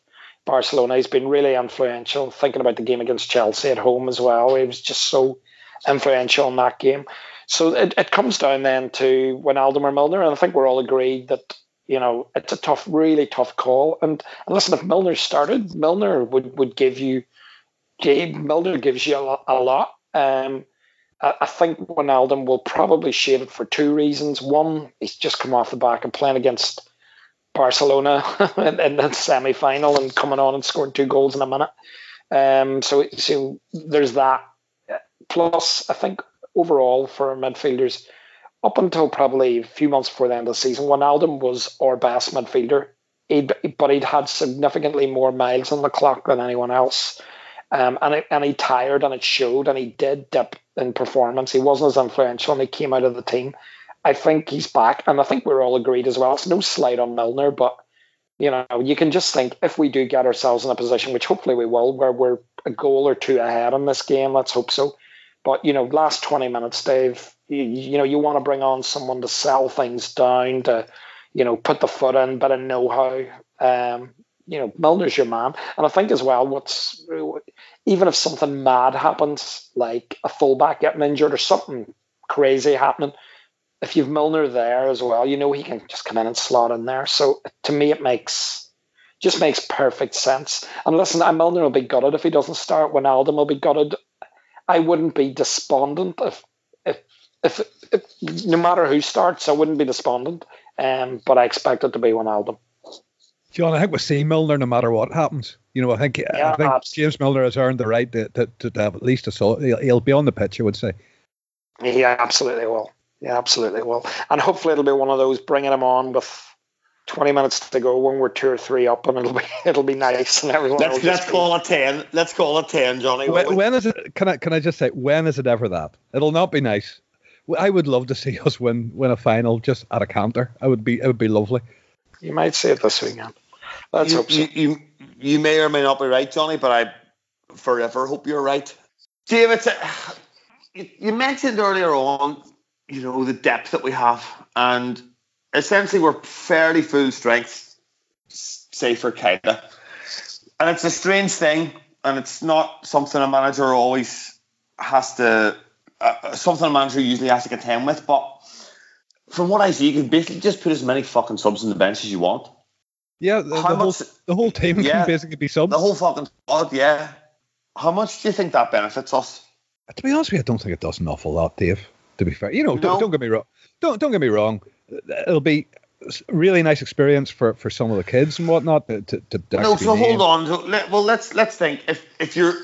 Barcelona. He's been really influential. Thinking about the game against Chelsea at home as well, he was just so influential in that game. So it, it comes down then to Wijnaldum or Milner, and I think we're all agreed that you know it's a tough, really tough call. And, and listen, if Milner started, Milner would, would give you. Milner gives you a, a lot. Um, I think Wijnaldum will probably shade it for two reasons. One, he's just come off the back and playing against Barcelona in, in the semi-final and coming on and scoring two goals in a minute. Um, so, so there's that. Plus, I think overall for midfielders, up until probably a few months before the end of the season, Wijnaldum was our best midfielder, he'd, but he'd had significantly more miles on the clock than anyone else. Um, and, it, and he tired and it showed and he did dip in performance. He wasn't as influential and he came out of the team. I think he's back and I think we're all agreed as well. It's no slight on Milner, but you know, you can just think if we do get ourselves in a position, which hopefully we will, where we're a goal or two ahead in this game, let's hope so. But, you know, last twenty minutes, Dave, you, you know, you want to bring on someone to sell things down, to, you know, put the foot in, bit of know-how. Um, you know, Milner's your man. And I think as well, what's even if something mad happens, like a fullback getting injured or something crazy happening, if you've Milner there as well, you know he can just come in and slot in there. So to me, it makes just makes perfect sense. And listen, Milner will be gutted if he doesn't start. Wijnaldum will be gutted. I wouldn't be despondent if if if, if no matter who starts, I wouldn't be despondent. Um, but I expect it to be Wijnaldum. John, I think we'll see Milner no matter what happens. You know, I think yeah, I think absolutely. James Milner has earned the right to, to, to have at least a solid. He'll, he'll be on the pitch, I would say. He absolutely will. He absolutely will. And hopefully it'll be one of those bringing him on with twenty minutes to go when we're two or three up, and it'll be it'll be nice and everyone. Let's, let's call it ten. Let's call it ten, Johnny. When, when is it? Can I can I just say when is it ever that? It'll not be nice. I would love to see us win win a final just at a canter. I would be it would be lovely. You might see it this weekend. Let's you, hope so. you, you, you may or may not be right, Johnny, but I forever hope you're right. Dave, it's a, you, you mentioned earlier on, you know, the depth that we have, and essentially we're fairly full strength, say for Keita. And it's a strange thing, and it's not something a manager always has to, uh, something a manager usually has to contend with, but from what I see, you can basically just put as many fucking subs on the bench as you want. Yeah, the, the, whole, the whole team yeah, can basically be subs. The whole fucking squad, yeah. How much do you think that benefits us? To be honest with you, I don't think it does an awful lot, Dave, to be fair. You know, no. don't, don't get me wrong. Don't don't get me wrong. It'll be really nice experience for, for some of the kids and whatnot. To, to, to no, so hold on. So, let, well, let's let's think. If if you're,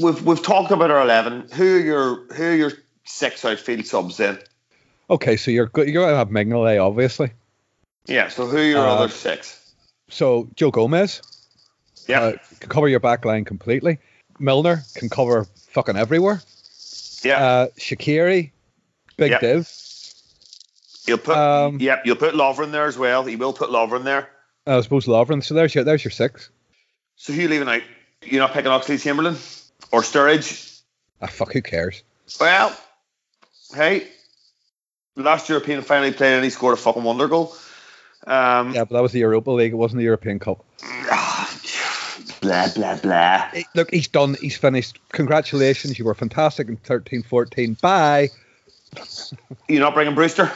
we've we've talked about our eleven. Who are your who are your six outfield subs then? Okay, so you're you're going to have Mignolet, obviously. Yeah. So who are your uh, other six? So Joe Gomez. Yeah. Uh, can cover your back line completely. Milner can cover fucking everywhere. Yeah. Uh, Shaqiri, big yep. div. You'll put um, yep. You'll put Lovren there as well. He will put Lovren there. I suppose Lovren. So there's your there's your six. So who are you leaving out? You're not picking Oxlade-Chamberlain or Sturridge? Ah, fuck. Who cares? Well, hey, last European final played and he scored a fucking wonder goal. Um, yeah, but that was the Europa League. It wasn't the European Cup. Blah, blah, blah. Look, he's done. He's finished. Congratulations. You were fantastic in thirteen fourteen. Bye. You're not bringing Brewster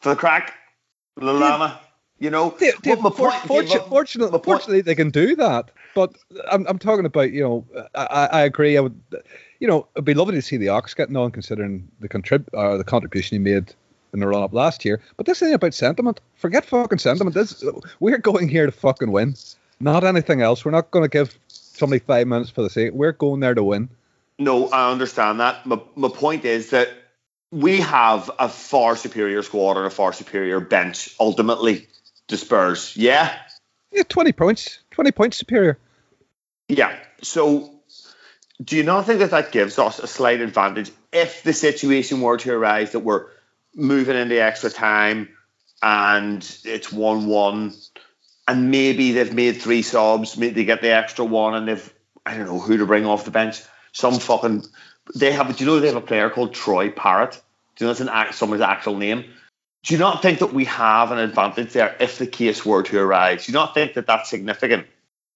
for the crack? La Lama? You know? They, they, well, for, point, fortune, well, fortunately, fortunately, they can do that. But I'm, I'm talking about, you know, I, I agree. I would, you know, it'd be lovely to see the Ox getting on considering the, contrib- or the contribution he made in the run-up last year. But this ain't about sentiment. Forget fucking sentiment. This, we're going here to fucking win. Not anything else. We're not going to give somebody five minutes for the sake. We're going there to win. No, I understand that. My, my point is that we have a far superior squad and a far superior bench, ultimately, to Spurs. Yeah? Yeah, twenty points. twenty points superior. Yeah. So, do you not think that that gives us a slight advantage if the situation were to arise that we're moving into extra time and it's one one... And maybe they've made three subs, maybe they get the extra one, and they've, I don't know who to bring off the bench. Some fucking, they have, do you know they have a player called Troy Parrott? Do you know that's an act, someone's actual name? Do you not think that we have an advantage there if the case were to arise? Do you not think that that's significant?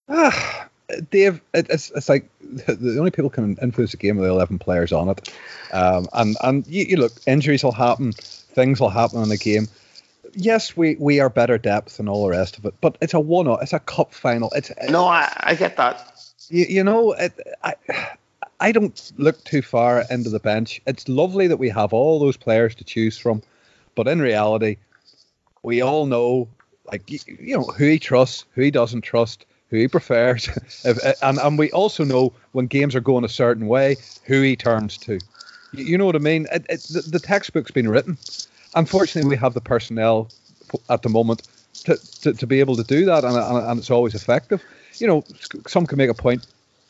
Ah, Dave, it's, it's like the only people can influence the game are the eleven players on it. Um, and, and you, you look, injuries will happen, things will happen in the game. Yes, we, we are better depth and all the rest of it, but it's a one-off. It's a cup final. It's no, I, I get that. You, you know, it, I I don't look too far into the bench. It's lovely that we have all those players to choose from, but in reality, we all know, like you, you know, who he trusts, who he doesn't trust, who he prefers, if, and and we also know when games are going a certain way, who he turns to. You, you know what I mean? It, it, the, the textbook's been written. Unfortunately, we have the personnel at the moment to, to, to be able to do that, and, and, and it's always effective. You know, some can make a point.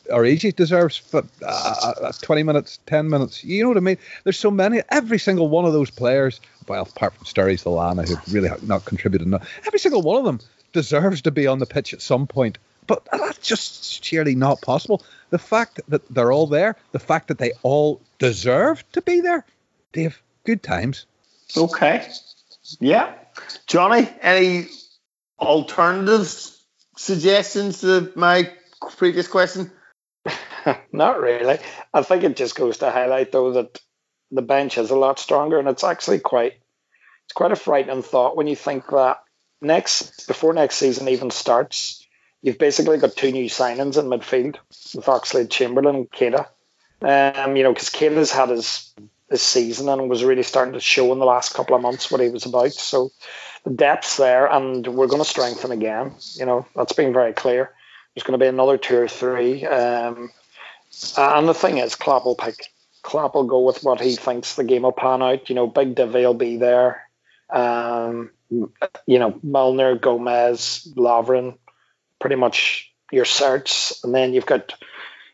Origi deserves uh, twenty minutes, ten minutes. You know what I mean? There's so many. Every single one of those players, well, apart from Sturridge, the Lana, who really have not contributed enough, every single one of them deserves to be on the pitch at some point. But that's just sheerly not possible. The fact that they're all there, the fact that they all deserve to be there, Dave, good times. Okay. Yeah. Johnny, any alternative suggestions to my previous question? Not really. I think it just goes to highlight, though, that the bench is a lot stronger, and it's actually quite it's quite a frightening thought when you think that next before next season even starts, you've basically got two new signings in midfield with Oxlade-Chamberlain and Keita. Um, you know, because Keita's had his... this season and was really starting to show in the last couple of months what he was about. So the depth's there, and we're going to strengthen again. You know, that's been very clear. There's going to be another two or three. Um, and the thing is, Klopp will pick. Klopp will go with what he thinks the game will pan out. You know, Big Divi will be there. Um, you know, Milner, Gomez, Lovren, pretty much your certs. And then you've got,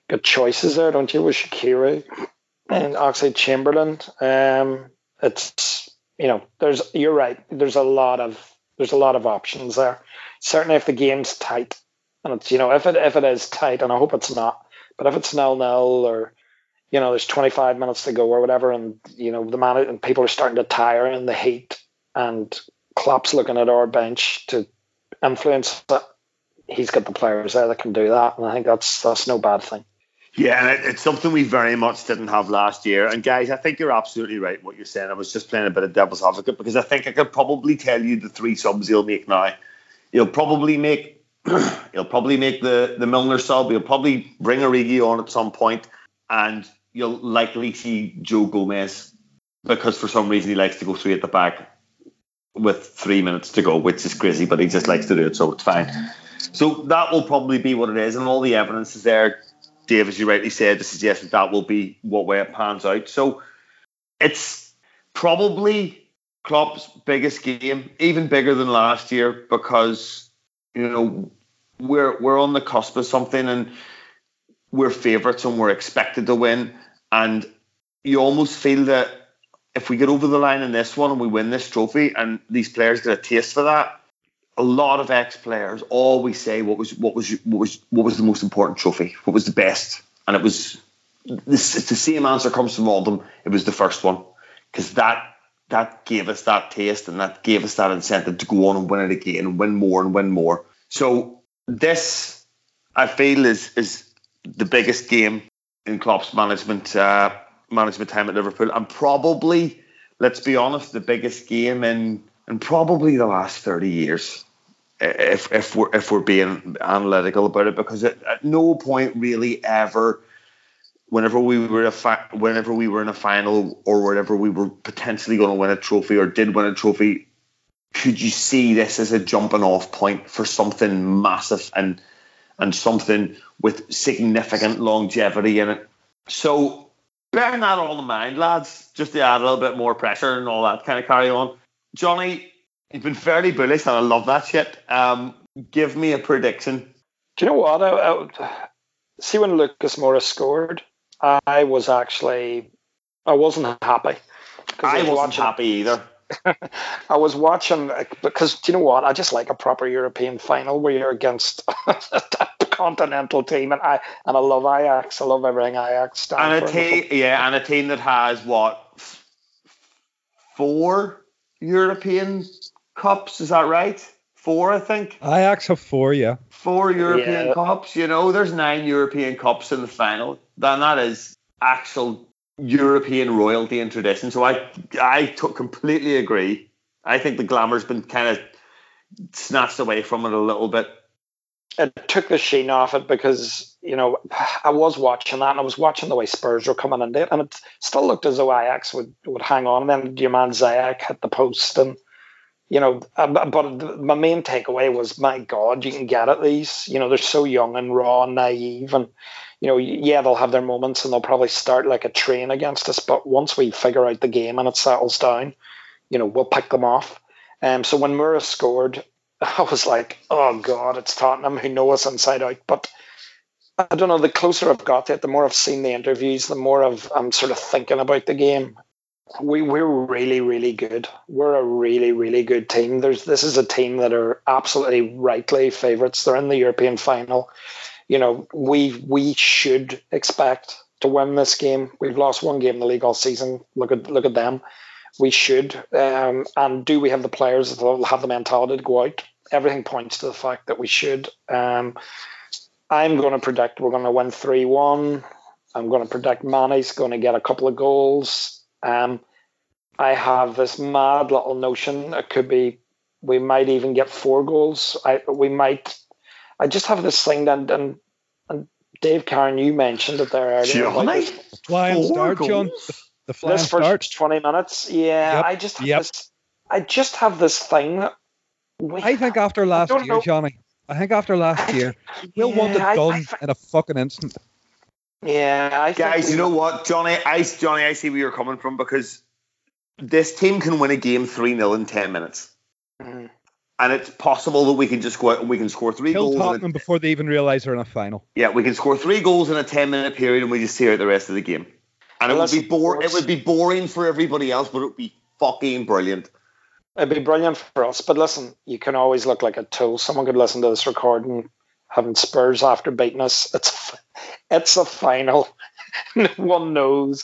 got choices there, don't you, with Shaqiri and Oxlade-Chamberlain. Um, it's, you know, there's, you're right. There's a lot of, there's a lot of options there. Certainly if the game's tight, and it's, you know, if it, if it is tight, and I hope it's not, but if it's nil nil or, you know, there's twenty-five minutes to go or whatever, and, you know, the man and people are starting to tire in the heat, and Klopp's looking at our bench to influence that, he's got the players there that can do that. And I think that's, that's no bad thing. Yeah, and it's something we very much didn't have last year. And guys, I think you're absolutely right what you're saying. I was just playing a bit of devil's advocate because I think I could probably tell you the three subs he'll make now. He'll probably make he'll probably make the, the Milner sub. He'll probably bring Origi on at some point, and you'll likely see Joe Gomez because for some reason he likes to go three at the back. with three minutes to go, which is crazy, but he just likes to do it, so it's fine. So that will probably be what it is, and all the evidence is there, Dave, as you rightly said, to suggest that that will be what way it pans out. So it's probably Klopp's biggest game, even bigger than last year, because, you know, we're we're on the cusp of something, and we're favourites and we're expected to win, and you almost feel that if we get over the line in this one and we win this trophy and these players get a taste for that, a lot of ex-players always say what was what was what was what was the most important trophy, what was the best, and it was this. It's the same answer comes from all of them. It was the first one, because that that gave us that taste and that gave us that incentive to go on and win it again and win more and win more. So this, I feel, is is the biggest game in Klopp's management uh, management time at Liverpool, and probably, let's be honest, the biggest game in. And probably the last thirty years, if if we're if we're being analytical about it, because it, at no point really ever, whenever we were a fi- whenever we were in a final or whenever we were potentially going to win a trophy or did win a trophy, could you see this as a jumping off point for something massive and and something with significant longevity in it? So bearing that all in mind, lads, just to add a little bit more pressure and all that kind of carry on. Johnny, you've been fairly bullish, and I love that shit. Um, give me a prediction. Do you know what? I, I, see, when Lucas Moura scored, I was actually, I wasn't happy. I, I was wasn't watching, happy either. I was watching, because do you know what? I just like a proper European final where you're against a continental team, and I and I love Ajax. I love everything Ajax stands for. And a team, yeah, and a team that has, what, f- four... European Cups, is that right? Four, I think. Ajax have four, yeah. Four European yeah. Cups, you know. There's nine European Cups in the final. Then that is actual European royalty and tradition. So I, I t- completely agree. I think the glamour's been kind of snatched away from it a little bit. It took the sheen off it because, you know, I was watching that and I was watching the way Spurs were coming into it, and it still looked as though Ajax would, would hang on, and then your man Zajac hit the post and, you know, but my main takeaway was, my God, you can get at these. You know, they're so young and raw and naive, and, you know, yeah, they'll have their moments and they'll probably start like a train against us, but once we figure out the game and it settles down, you know, we'll pick them off. Um, so when Moura scored, I was like, oh, God, it's Tottenham who know us inside out. But I don't know, the closer I've got to it, the more I've seen the interviews, the more I've, I'm sort of thinking about the game. We, we're really, really good. We're a really, really good team. There's This is a team that are absolutely rightly favourites. They're in the European final. You know, we we should expect to win this game. We've lost one game in the league all season. Look at look at them. We should. Um, and do we have the players that will have the mentality to go out? Everything points to the fact that we should. Um, I'm going to predict we're going to win three one. I'm going to predict Mane's going to get a couple of goals. Um, I have this mad little notion it could be we might even get four goals. I we might. I just have this thing that, and and Dave Kearn, you mentioned it there earlier. Johnny, flying start, John. The flying this first start. twenty minutes. Yeah, yep. I just have yep. this. I just have this thing that. We, I think after last year, know. Johnny, I think after last I, year, we'll yeah, want it I, done I, I, in a fucking instant. Yeah, I guys, think you know what, Johnny? I, Johnny, I see where you're coming from, because this team can win a game three nil in ten minutes, mm. and it's possible that we can just go out and we can score three Kill goals. Kill Tottenham in a, before they even realise they're in a final. Yeah, we can score three goals in a ten minute period, and we just tear out the rest of the game. And Unless it would be boring. It would be boring for everybody else, but it would be fucking brilliant. It'd be brilliant for us, but listen, you can always look like a tool. Someone could listen to this recording, having Spurs after beating us. It's it's a final. No one knows.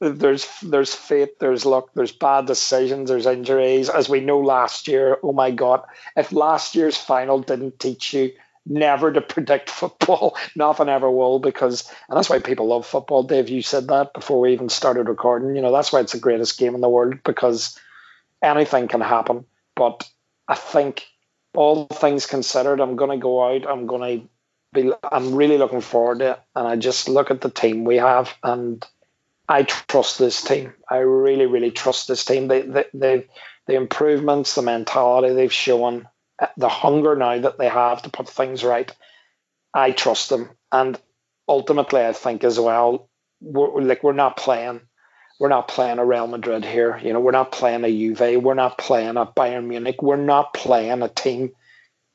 There's there's fate, there's luck, there's bad decisions, there's injuries. As we know last year, oh my God, if last year's final didn't teach you never to predict football, nothing ever will, because, and that's why people love football. Dave, you said that before we even started recording. You know, that's why it's the greatest game in the world, because anything can happen, but I think all things considered, I'm going to go out. I'm going to be. I'm really looking forward to it, and I just look at the team we have, and I trust this team. I really, really trust this team. They, they, they the improvements, the mentality they've shown, the hunger now that they have to put things right, I trust them. And ultimately, I think as well, we're, like we're not playing, we're not playing a Real Madrid here. You know, we're not playing a Juve. We're not playing a Bayern Munich. We're not playing a team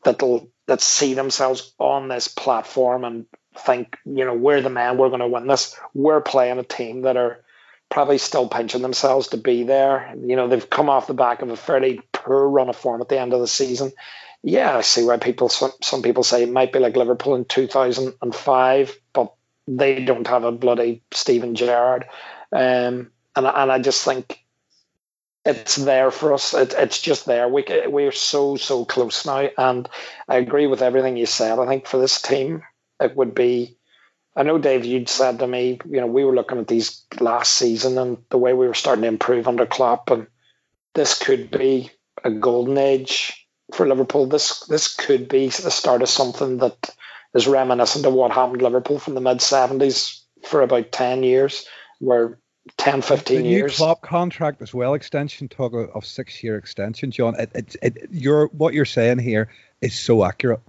that'll that see themselves on this platform and think, you know, we're the man. We're going to win this. We're playing a team that are probably still pinching themselves to be there. You know, they've come off the back of a fairly poor run of form at the end of the season. Yeah, I see why people, some, some people say it might be like Liverpool in two thousand five, but they don't have a bloody Steven Gerrard. Um, and, and I just think it's there for us. It, it's just there. We, we're so, so close now. And I agree with everything you said. I think for this team, it would be, I know, Dave, you'd said to me, you know, we were looking at these last season and the way we were starting to improve under Klopp, and this could be a golden age for Liverpool. This this could be the start of something that is reminiscent of what happened to Liverpool from the mid-seventies for about ten years, where ten, fifteen the years. The Klopp contract as well, extension talk of six-year extension, John. It, it, it, you're, what you're saying here is so accurate.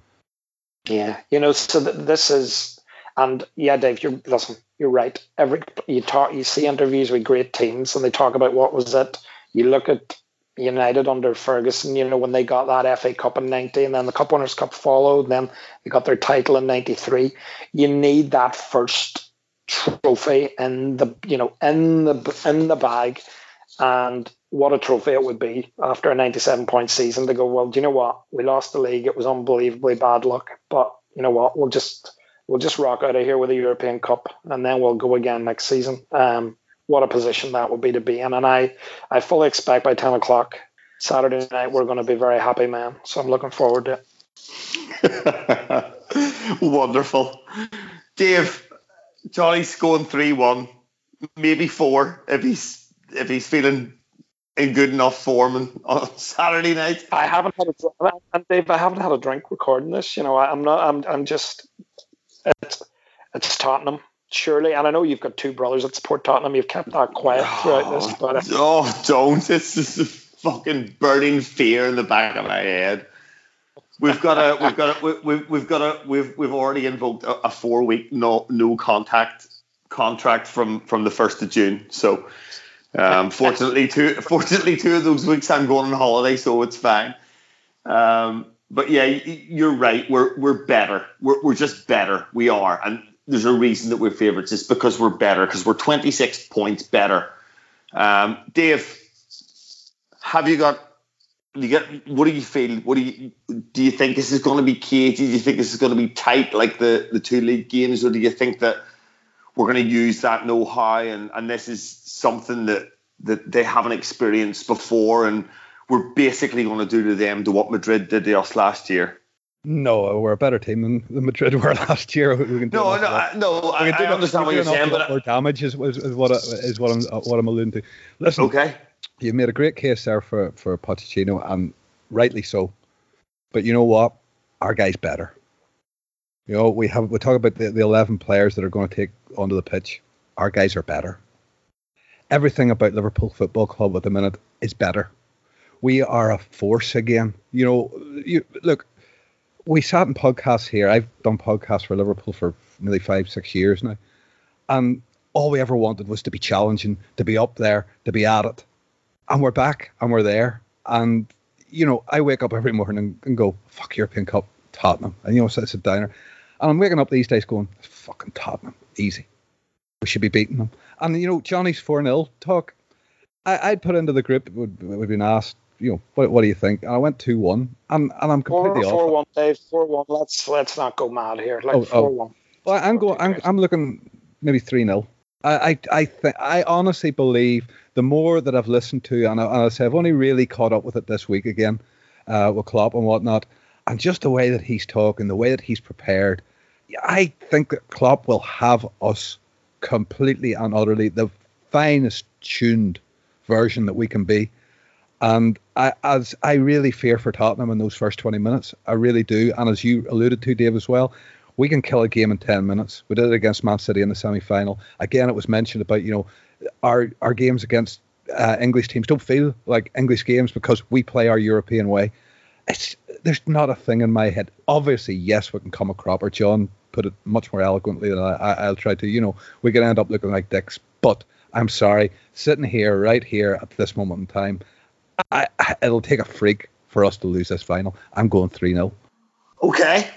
Yeah, you know, so th- this is... And yeah, Dave, you're listen. You're right. Every you talk, you see interviews with great teams, and they talk about what was it. You look at United under Ferguson. You know, when they got that F A Cup in ninety, and then the Cup Winners' Cup followed. And then they got their title in ninety-three. You need that first trophy in the you know in the in the bag, and what a trophy it would be after a ninety-seven point season to go, well, do you know what? We lost the league. It was unbelievably bad luck, but you know what? We'll just We'll just rock out of here with a European Cup, and then we'll go again next season. Um, what a position that would be to be in. And I, I fully expect by ten o'clock Saturday night, we're going to be very happy, man. So I'm looking forward to it. Wonderful. Dave, Johnny's going three one, maybe four if he's, if he's feeling in good enough form and on Saturday night. I haven't had a, Dave, I haven't had a drink recording this. You know, I, I'm not, I'm, I'm just... It's, it's Tottenham, surely. And I know you've got two brothers that support Tottenham. You've kept that quiet throughout oh, this. But uh, oh, don't. It's just a fucking burning fear in the back of my head. We've got a, we've got a, we've, we've got a, we've, we've already invoked a, a four-week no, no contact contract from, from the first of June. So, um, fortunately, two, fortunately, two of those weeks I'm going on holiday, so it's fine. Um. But yeah, you're right. We're we're better. We're we're just better. We are, and there's a reason that we're favourites. It's because we're better. Because we're twenty-six points better. Um, Dave, have you got? You get? What do you feel? What do you do? You think this is going to be cagey? Do you think this is going to be tight like the, the two league games, or do you think that we're going to use that know-how and, and this is something that, that they haven't experienced before and we're basically going to do to them to what Madrid did to us last year? No, we're a better team than the Madrid were last year. We can do no, no, I, no. I, I understand what you're saying, but more damage is, is, is what is what I'm what I'm alluding to. Listen, okay, you made a great case there for for Pochettino, and rightly so. But you know what? Our guy's better. You know, we have we talk about the, the eleven players that are going to take onto the pitch. Our guys are better. Everything about Liverpool Football Club at the minute is better. We are a force again. You know, you, look, we sat in podcasts here. I've done podcasts for Liverpool for nearly five, six years now. And all we ever wanted was to be challenging, to be up there, to be at it. And we're back and we're there. And, you know, I wake up every morning and go, fuck European Cup, Tottenham. And, you know, so it's a downer. And I'm waking up these days going, fucking Tottenham, easy. We should be beating them. And, you know, Johnny's four nil talk, I, I'd put into the group, it would, it would be asked, you know, what, what do you think? And I went two one, and, and I'm completely four, off. Four one, Dave. Four one. Let's let's not go mad here. Like oh, four oh. one. Well, I'm going. I'm, I'm looking maybe three nil. I I I, th- I honestly believe the more that I've listened to, and I, and I say I've only really caught up with it this week again, uh, with Klopp and whatnot, and just the way that he's talking, the way that he's prepared, I think that Klopp will have us completely and utterly the finest tuned version that we can be. And I, as I really fear for Tottenham in those first twenty minutes, I really do. And as you alluded to, Dave, as well, we can kill a game in ten minutes. We did it against Man City in the semi-final. Again, it was mentioned about, you know, our our games against uh, English teams don't feel like English games because we play our European way. It's, there's not a thing in my head. Obviously, yes, we can come a cropper. John put it much more eloquently than I, I'll try to. You know, we can end up looking like dicks. But I'm sorry, sitting here, right here at this moment in time, I, I, it'll take a freak for us to lose this final. I'm going three nil. Okay.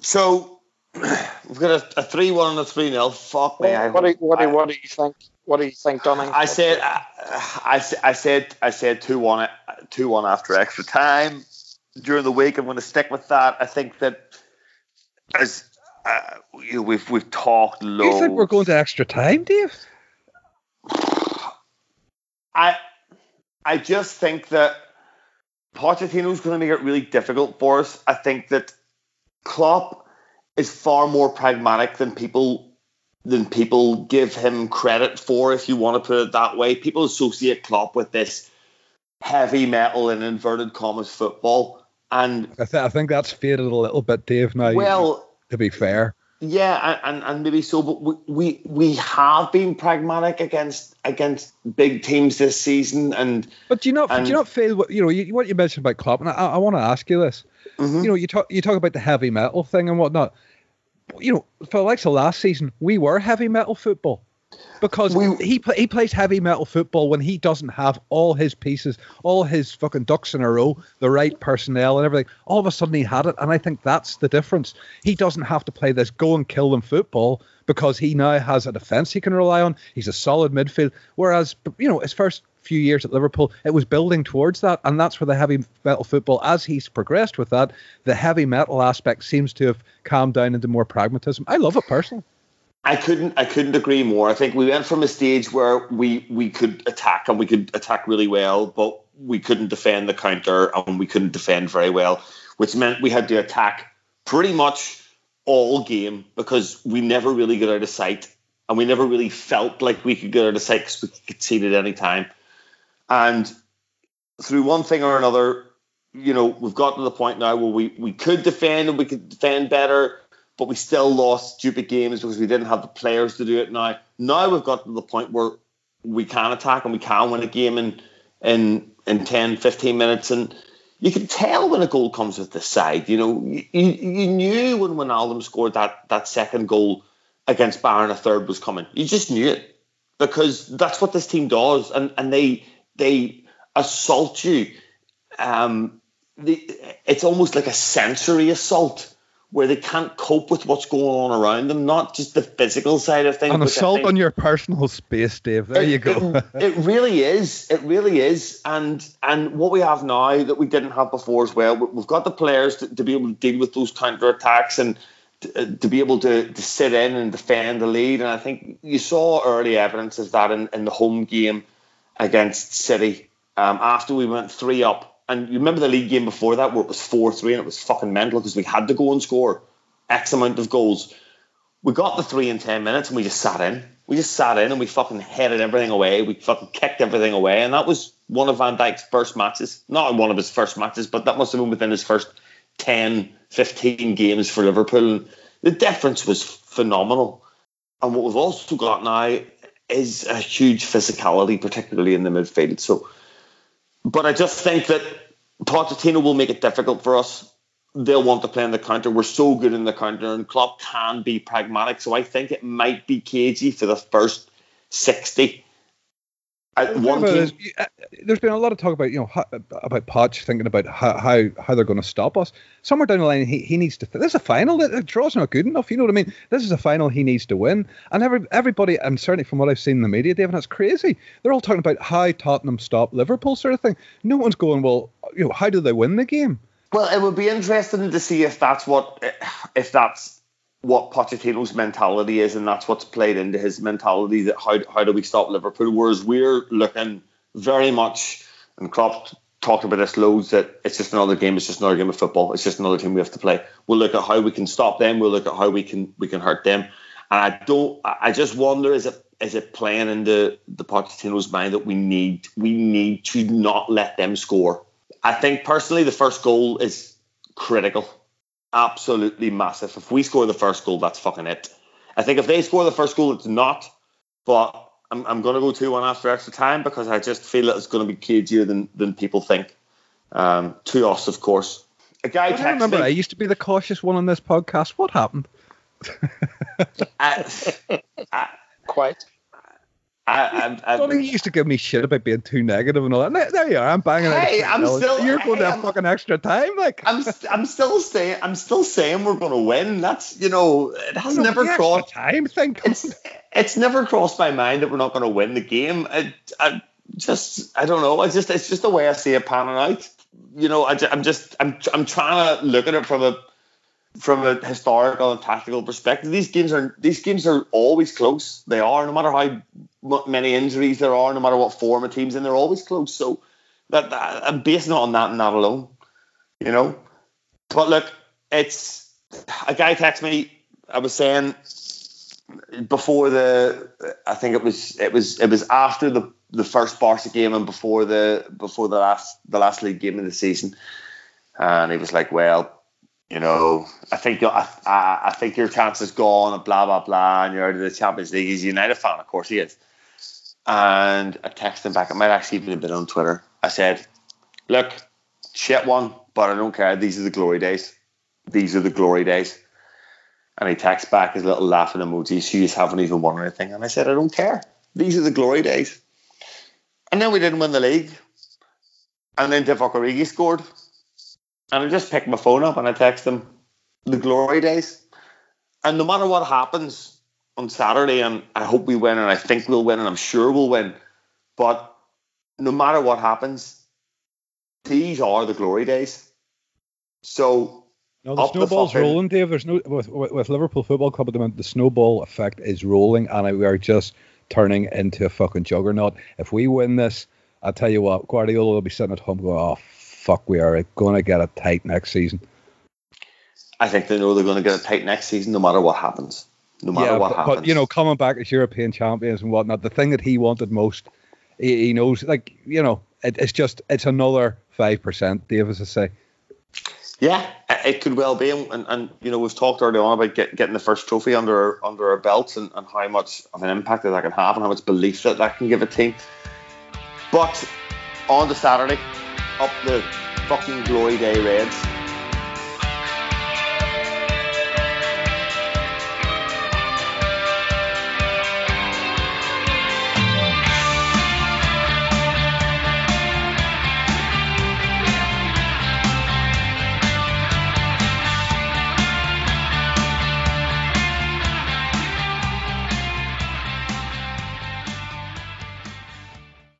So we've got a three one and a three nil. Fuck me. What, what, do, what, do, what do you think? What do you think, Donny? I said, I, I said, I said two one, two one after extra time. During the week, I'm going to stick with that. I think that as uh, you know, we've we've talked low. You think we're going to extra time, Dave? I I just think that Pochettino's going to make it really difficult for us. I think that Klopp is far more pragmatic than people than people give him credit for. If you want to put it that way, people associate Klopp with this heavy metal and inverted commas football. And I, th- I think that's faded a little bit, Dave, now, well, to be fair. Yeah, and, and maybe so, but we, we we have been pragmatic against against big teams this season. And But do you not, and, do you not feel, what you know, you, what you mentioned about Klopp, and I, I want to ask you this. Mm-hmm. You know, you talk, you talk about the heavy metal thing and whatnot. You know, for the likes of last season, we were heavy metal football. Because we, he he plays heavy metal football when he doesn't have all his pieces, all his fucking ducks in a row, the right personnel and everything. All of a sudden he had it, and I think that's the difference. He doesn't have to play this go and kill them football because he now has a defence he can rely on. He's a solid midfield. Whereas, you know, his first few years at Liverpool, it was building towards that, and that's where the heavy metal football, as he's progressed with that, the heavy metal aspect seems to have calmed down into more pragmatism. I love it personally. I couldn't I couldn't agree more. I think we went from a stage where we, we could attack and we could attack really well, but we couldn't defend the counter and we couldn't defend very well, which meant we had to attack pretty much all game because we never really got out of sight and we never really felt like we could get out of sight because we could concede at any time. And through one thing or another, you know, we've got to the point now where we, we could defend and we could defend better, but we still lost stupid games because we didn't have the players to do it now. Now we've got to the point where we can attack and we can win a game in in, in ten, fifteen minutes. And you can tell when a goal comes with this side. You know, you, you knew when Wijnaldum scored that, that second goal against Bayern, a third was coming. You just knew it because that's what this team does. And, and they they assault you. Um, the, it's almost like a sensory assault, where they can't cope with what's going on around them, not just the physical side of things. An assault on your personal space, Dave. There it, you go. It, it really is. It really is. And and what we have now that we didn't have before as well, we've got the players to, to be able to deal with those counterattacks and to, to be able to, to sit in and defend the lead. And I think you saw early evidence of that in, in the home game against City um, after we went three up. And you remember the league game before that where it was four three and it was fucking mental because we had to go and score X amount of goals. We got the three in ten minutes and we just sat in. We just sat in and we fucking headed everything away. We fucking kicked everything away. And that was one of Van Dijk's first matches. Not one of his first matches, but that must have been within his first ten, fifteen games for Liverpool. And the difference was phenomenal. And what we've also got now is a huge physicality, particularly in the midfield. So... But I just think that Pochettino will make it difficult for us. They'll want to play in the counter. We're so good in the counter, and Klopp can be pragmatic. So I think it might be cagey for the first sixty. I, one is, there's been a lot of talk about you know how, about Poch thinking about how, how, how they're going to stop us. Somewhere down the line, he, he needs to. Th- this is a final. The draw's not good enough. You know what I mean? This is a final he needs to win. And every everybody, and certainly from what I've seen in the media, David, it's crazy. They're all talking about how Tottenham stop Liverpool, sort of thing. No one's going, well, you know, how do they win the game? Well, it would be interesting to see if that's what if that's what Pochettino's mentality is, and that's what's played into his mentality, that how how do we stop Liverpool, whereas we're looking very much, and Klopp talked about this loads, that it's just another game, it's just another game of football, it's just another team we have to play. We'll look at how we can stop them, we'll look at how we can we can hurt them. And I don't I just wonder, is it is it playing into the Pochettino's mind that we need we need to not let them score? I think personally the first goal is critical. Absolutely massive. If we score the first goal, that's fucking it. I think if they score the first goal, it's not. But I'm, I'm going to go two one after extra time because I just feel that it's going to be cagier than, than people think. Um, to us, of course. A guy texted me. I remember I used to be the cautious one on this podcast. What happened? I, I, Quite. I, I, I, Donnie used to give me shit about being too negative and all that. There, there you are. I'm banging. Hey, out I'm still. You're going hey, to have I'm, fucking extra time, like. I'm. I'm still saying. I'm still saying we're going to win. That's you know. It has never crossed time thing. It's. It's never crossed my mind that we're not going to win the game. I, I. Just. I don't know. I just. It's just the way I see it panning out. You know. I, I'm just. I'm. I'm trying to look at it from a. From a historical and tactical perspective, these games are these games are always close. They are, no matter how many injuries there are, no matter what form a team's in, they're always close. So that, that I'm basing it on that and that alone, you know. But look, it's a guy texted me. I was saying before the, I think it was it was it was after the, the first Barca game and before the before the last the last league game of the season, and he was like, well. You know, I think I, I, I think your chance is gone and blah, blah, blah, and you're out of the Champions League. He's a United fan, of course he is. And I texted him back. It might actually even have been on Twitter. I said, look, shit one, but I don't care. These are the glory days. These are the glory days. And he texts back his little laughing emoji. So you just haven't even won anything. And I said, I don't care. These are the glory days. And then we didn't win the league. And then Divock Origi scored. And I just pick my phone up and I text them the glory days. And no matter what happens on Saturday, and I hope we win, and I think we'll win, and I'm sure we'll win. But no matter what happens, these are the glory days. So no, the snowball's the fucking, rolling, Dave. There's no with, with Liverpool Football Club at the moment. The snowball effect is rolling, and we are just turning into a fucking juggernaut. If we win this, I tell you what, Guardiola will be sitting at home going, "Oh, fuck, we are going to get it tight next season." I think they know they're going to get it tight next season no matter what happens. No matter yeah, what but, happens. But, you know, coming back as European champions and whatnot, the thing that he wanted most, he, he knows, like, you know, it, it's just, it's another five percent, Dave, as I say. Yeah, it could well be. And, and you know, we've talked earlier on about get, getting the first trophy under, under our belts and, and how much of an impact that that can have and how much belief that that can give a team. But on to Saturday. Up the fucking glory day, Reds.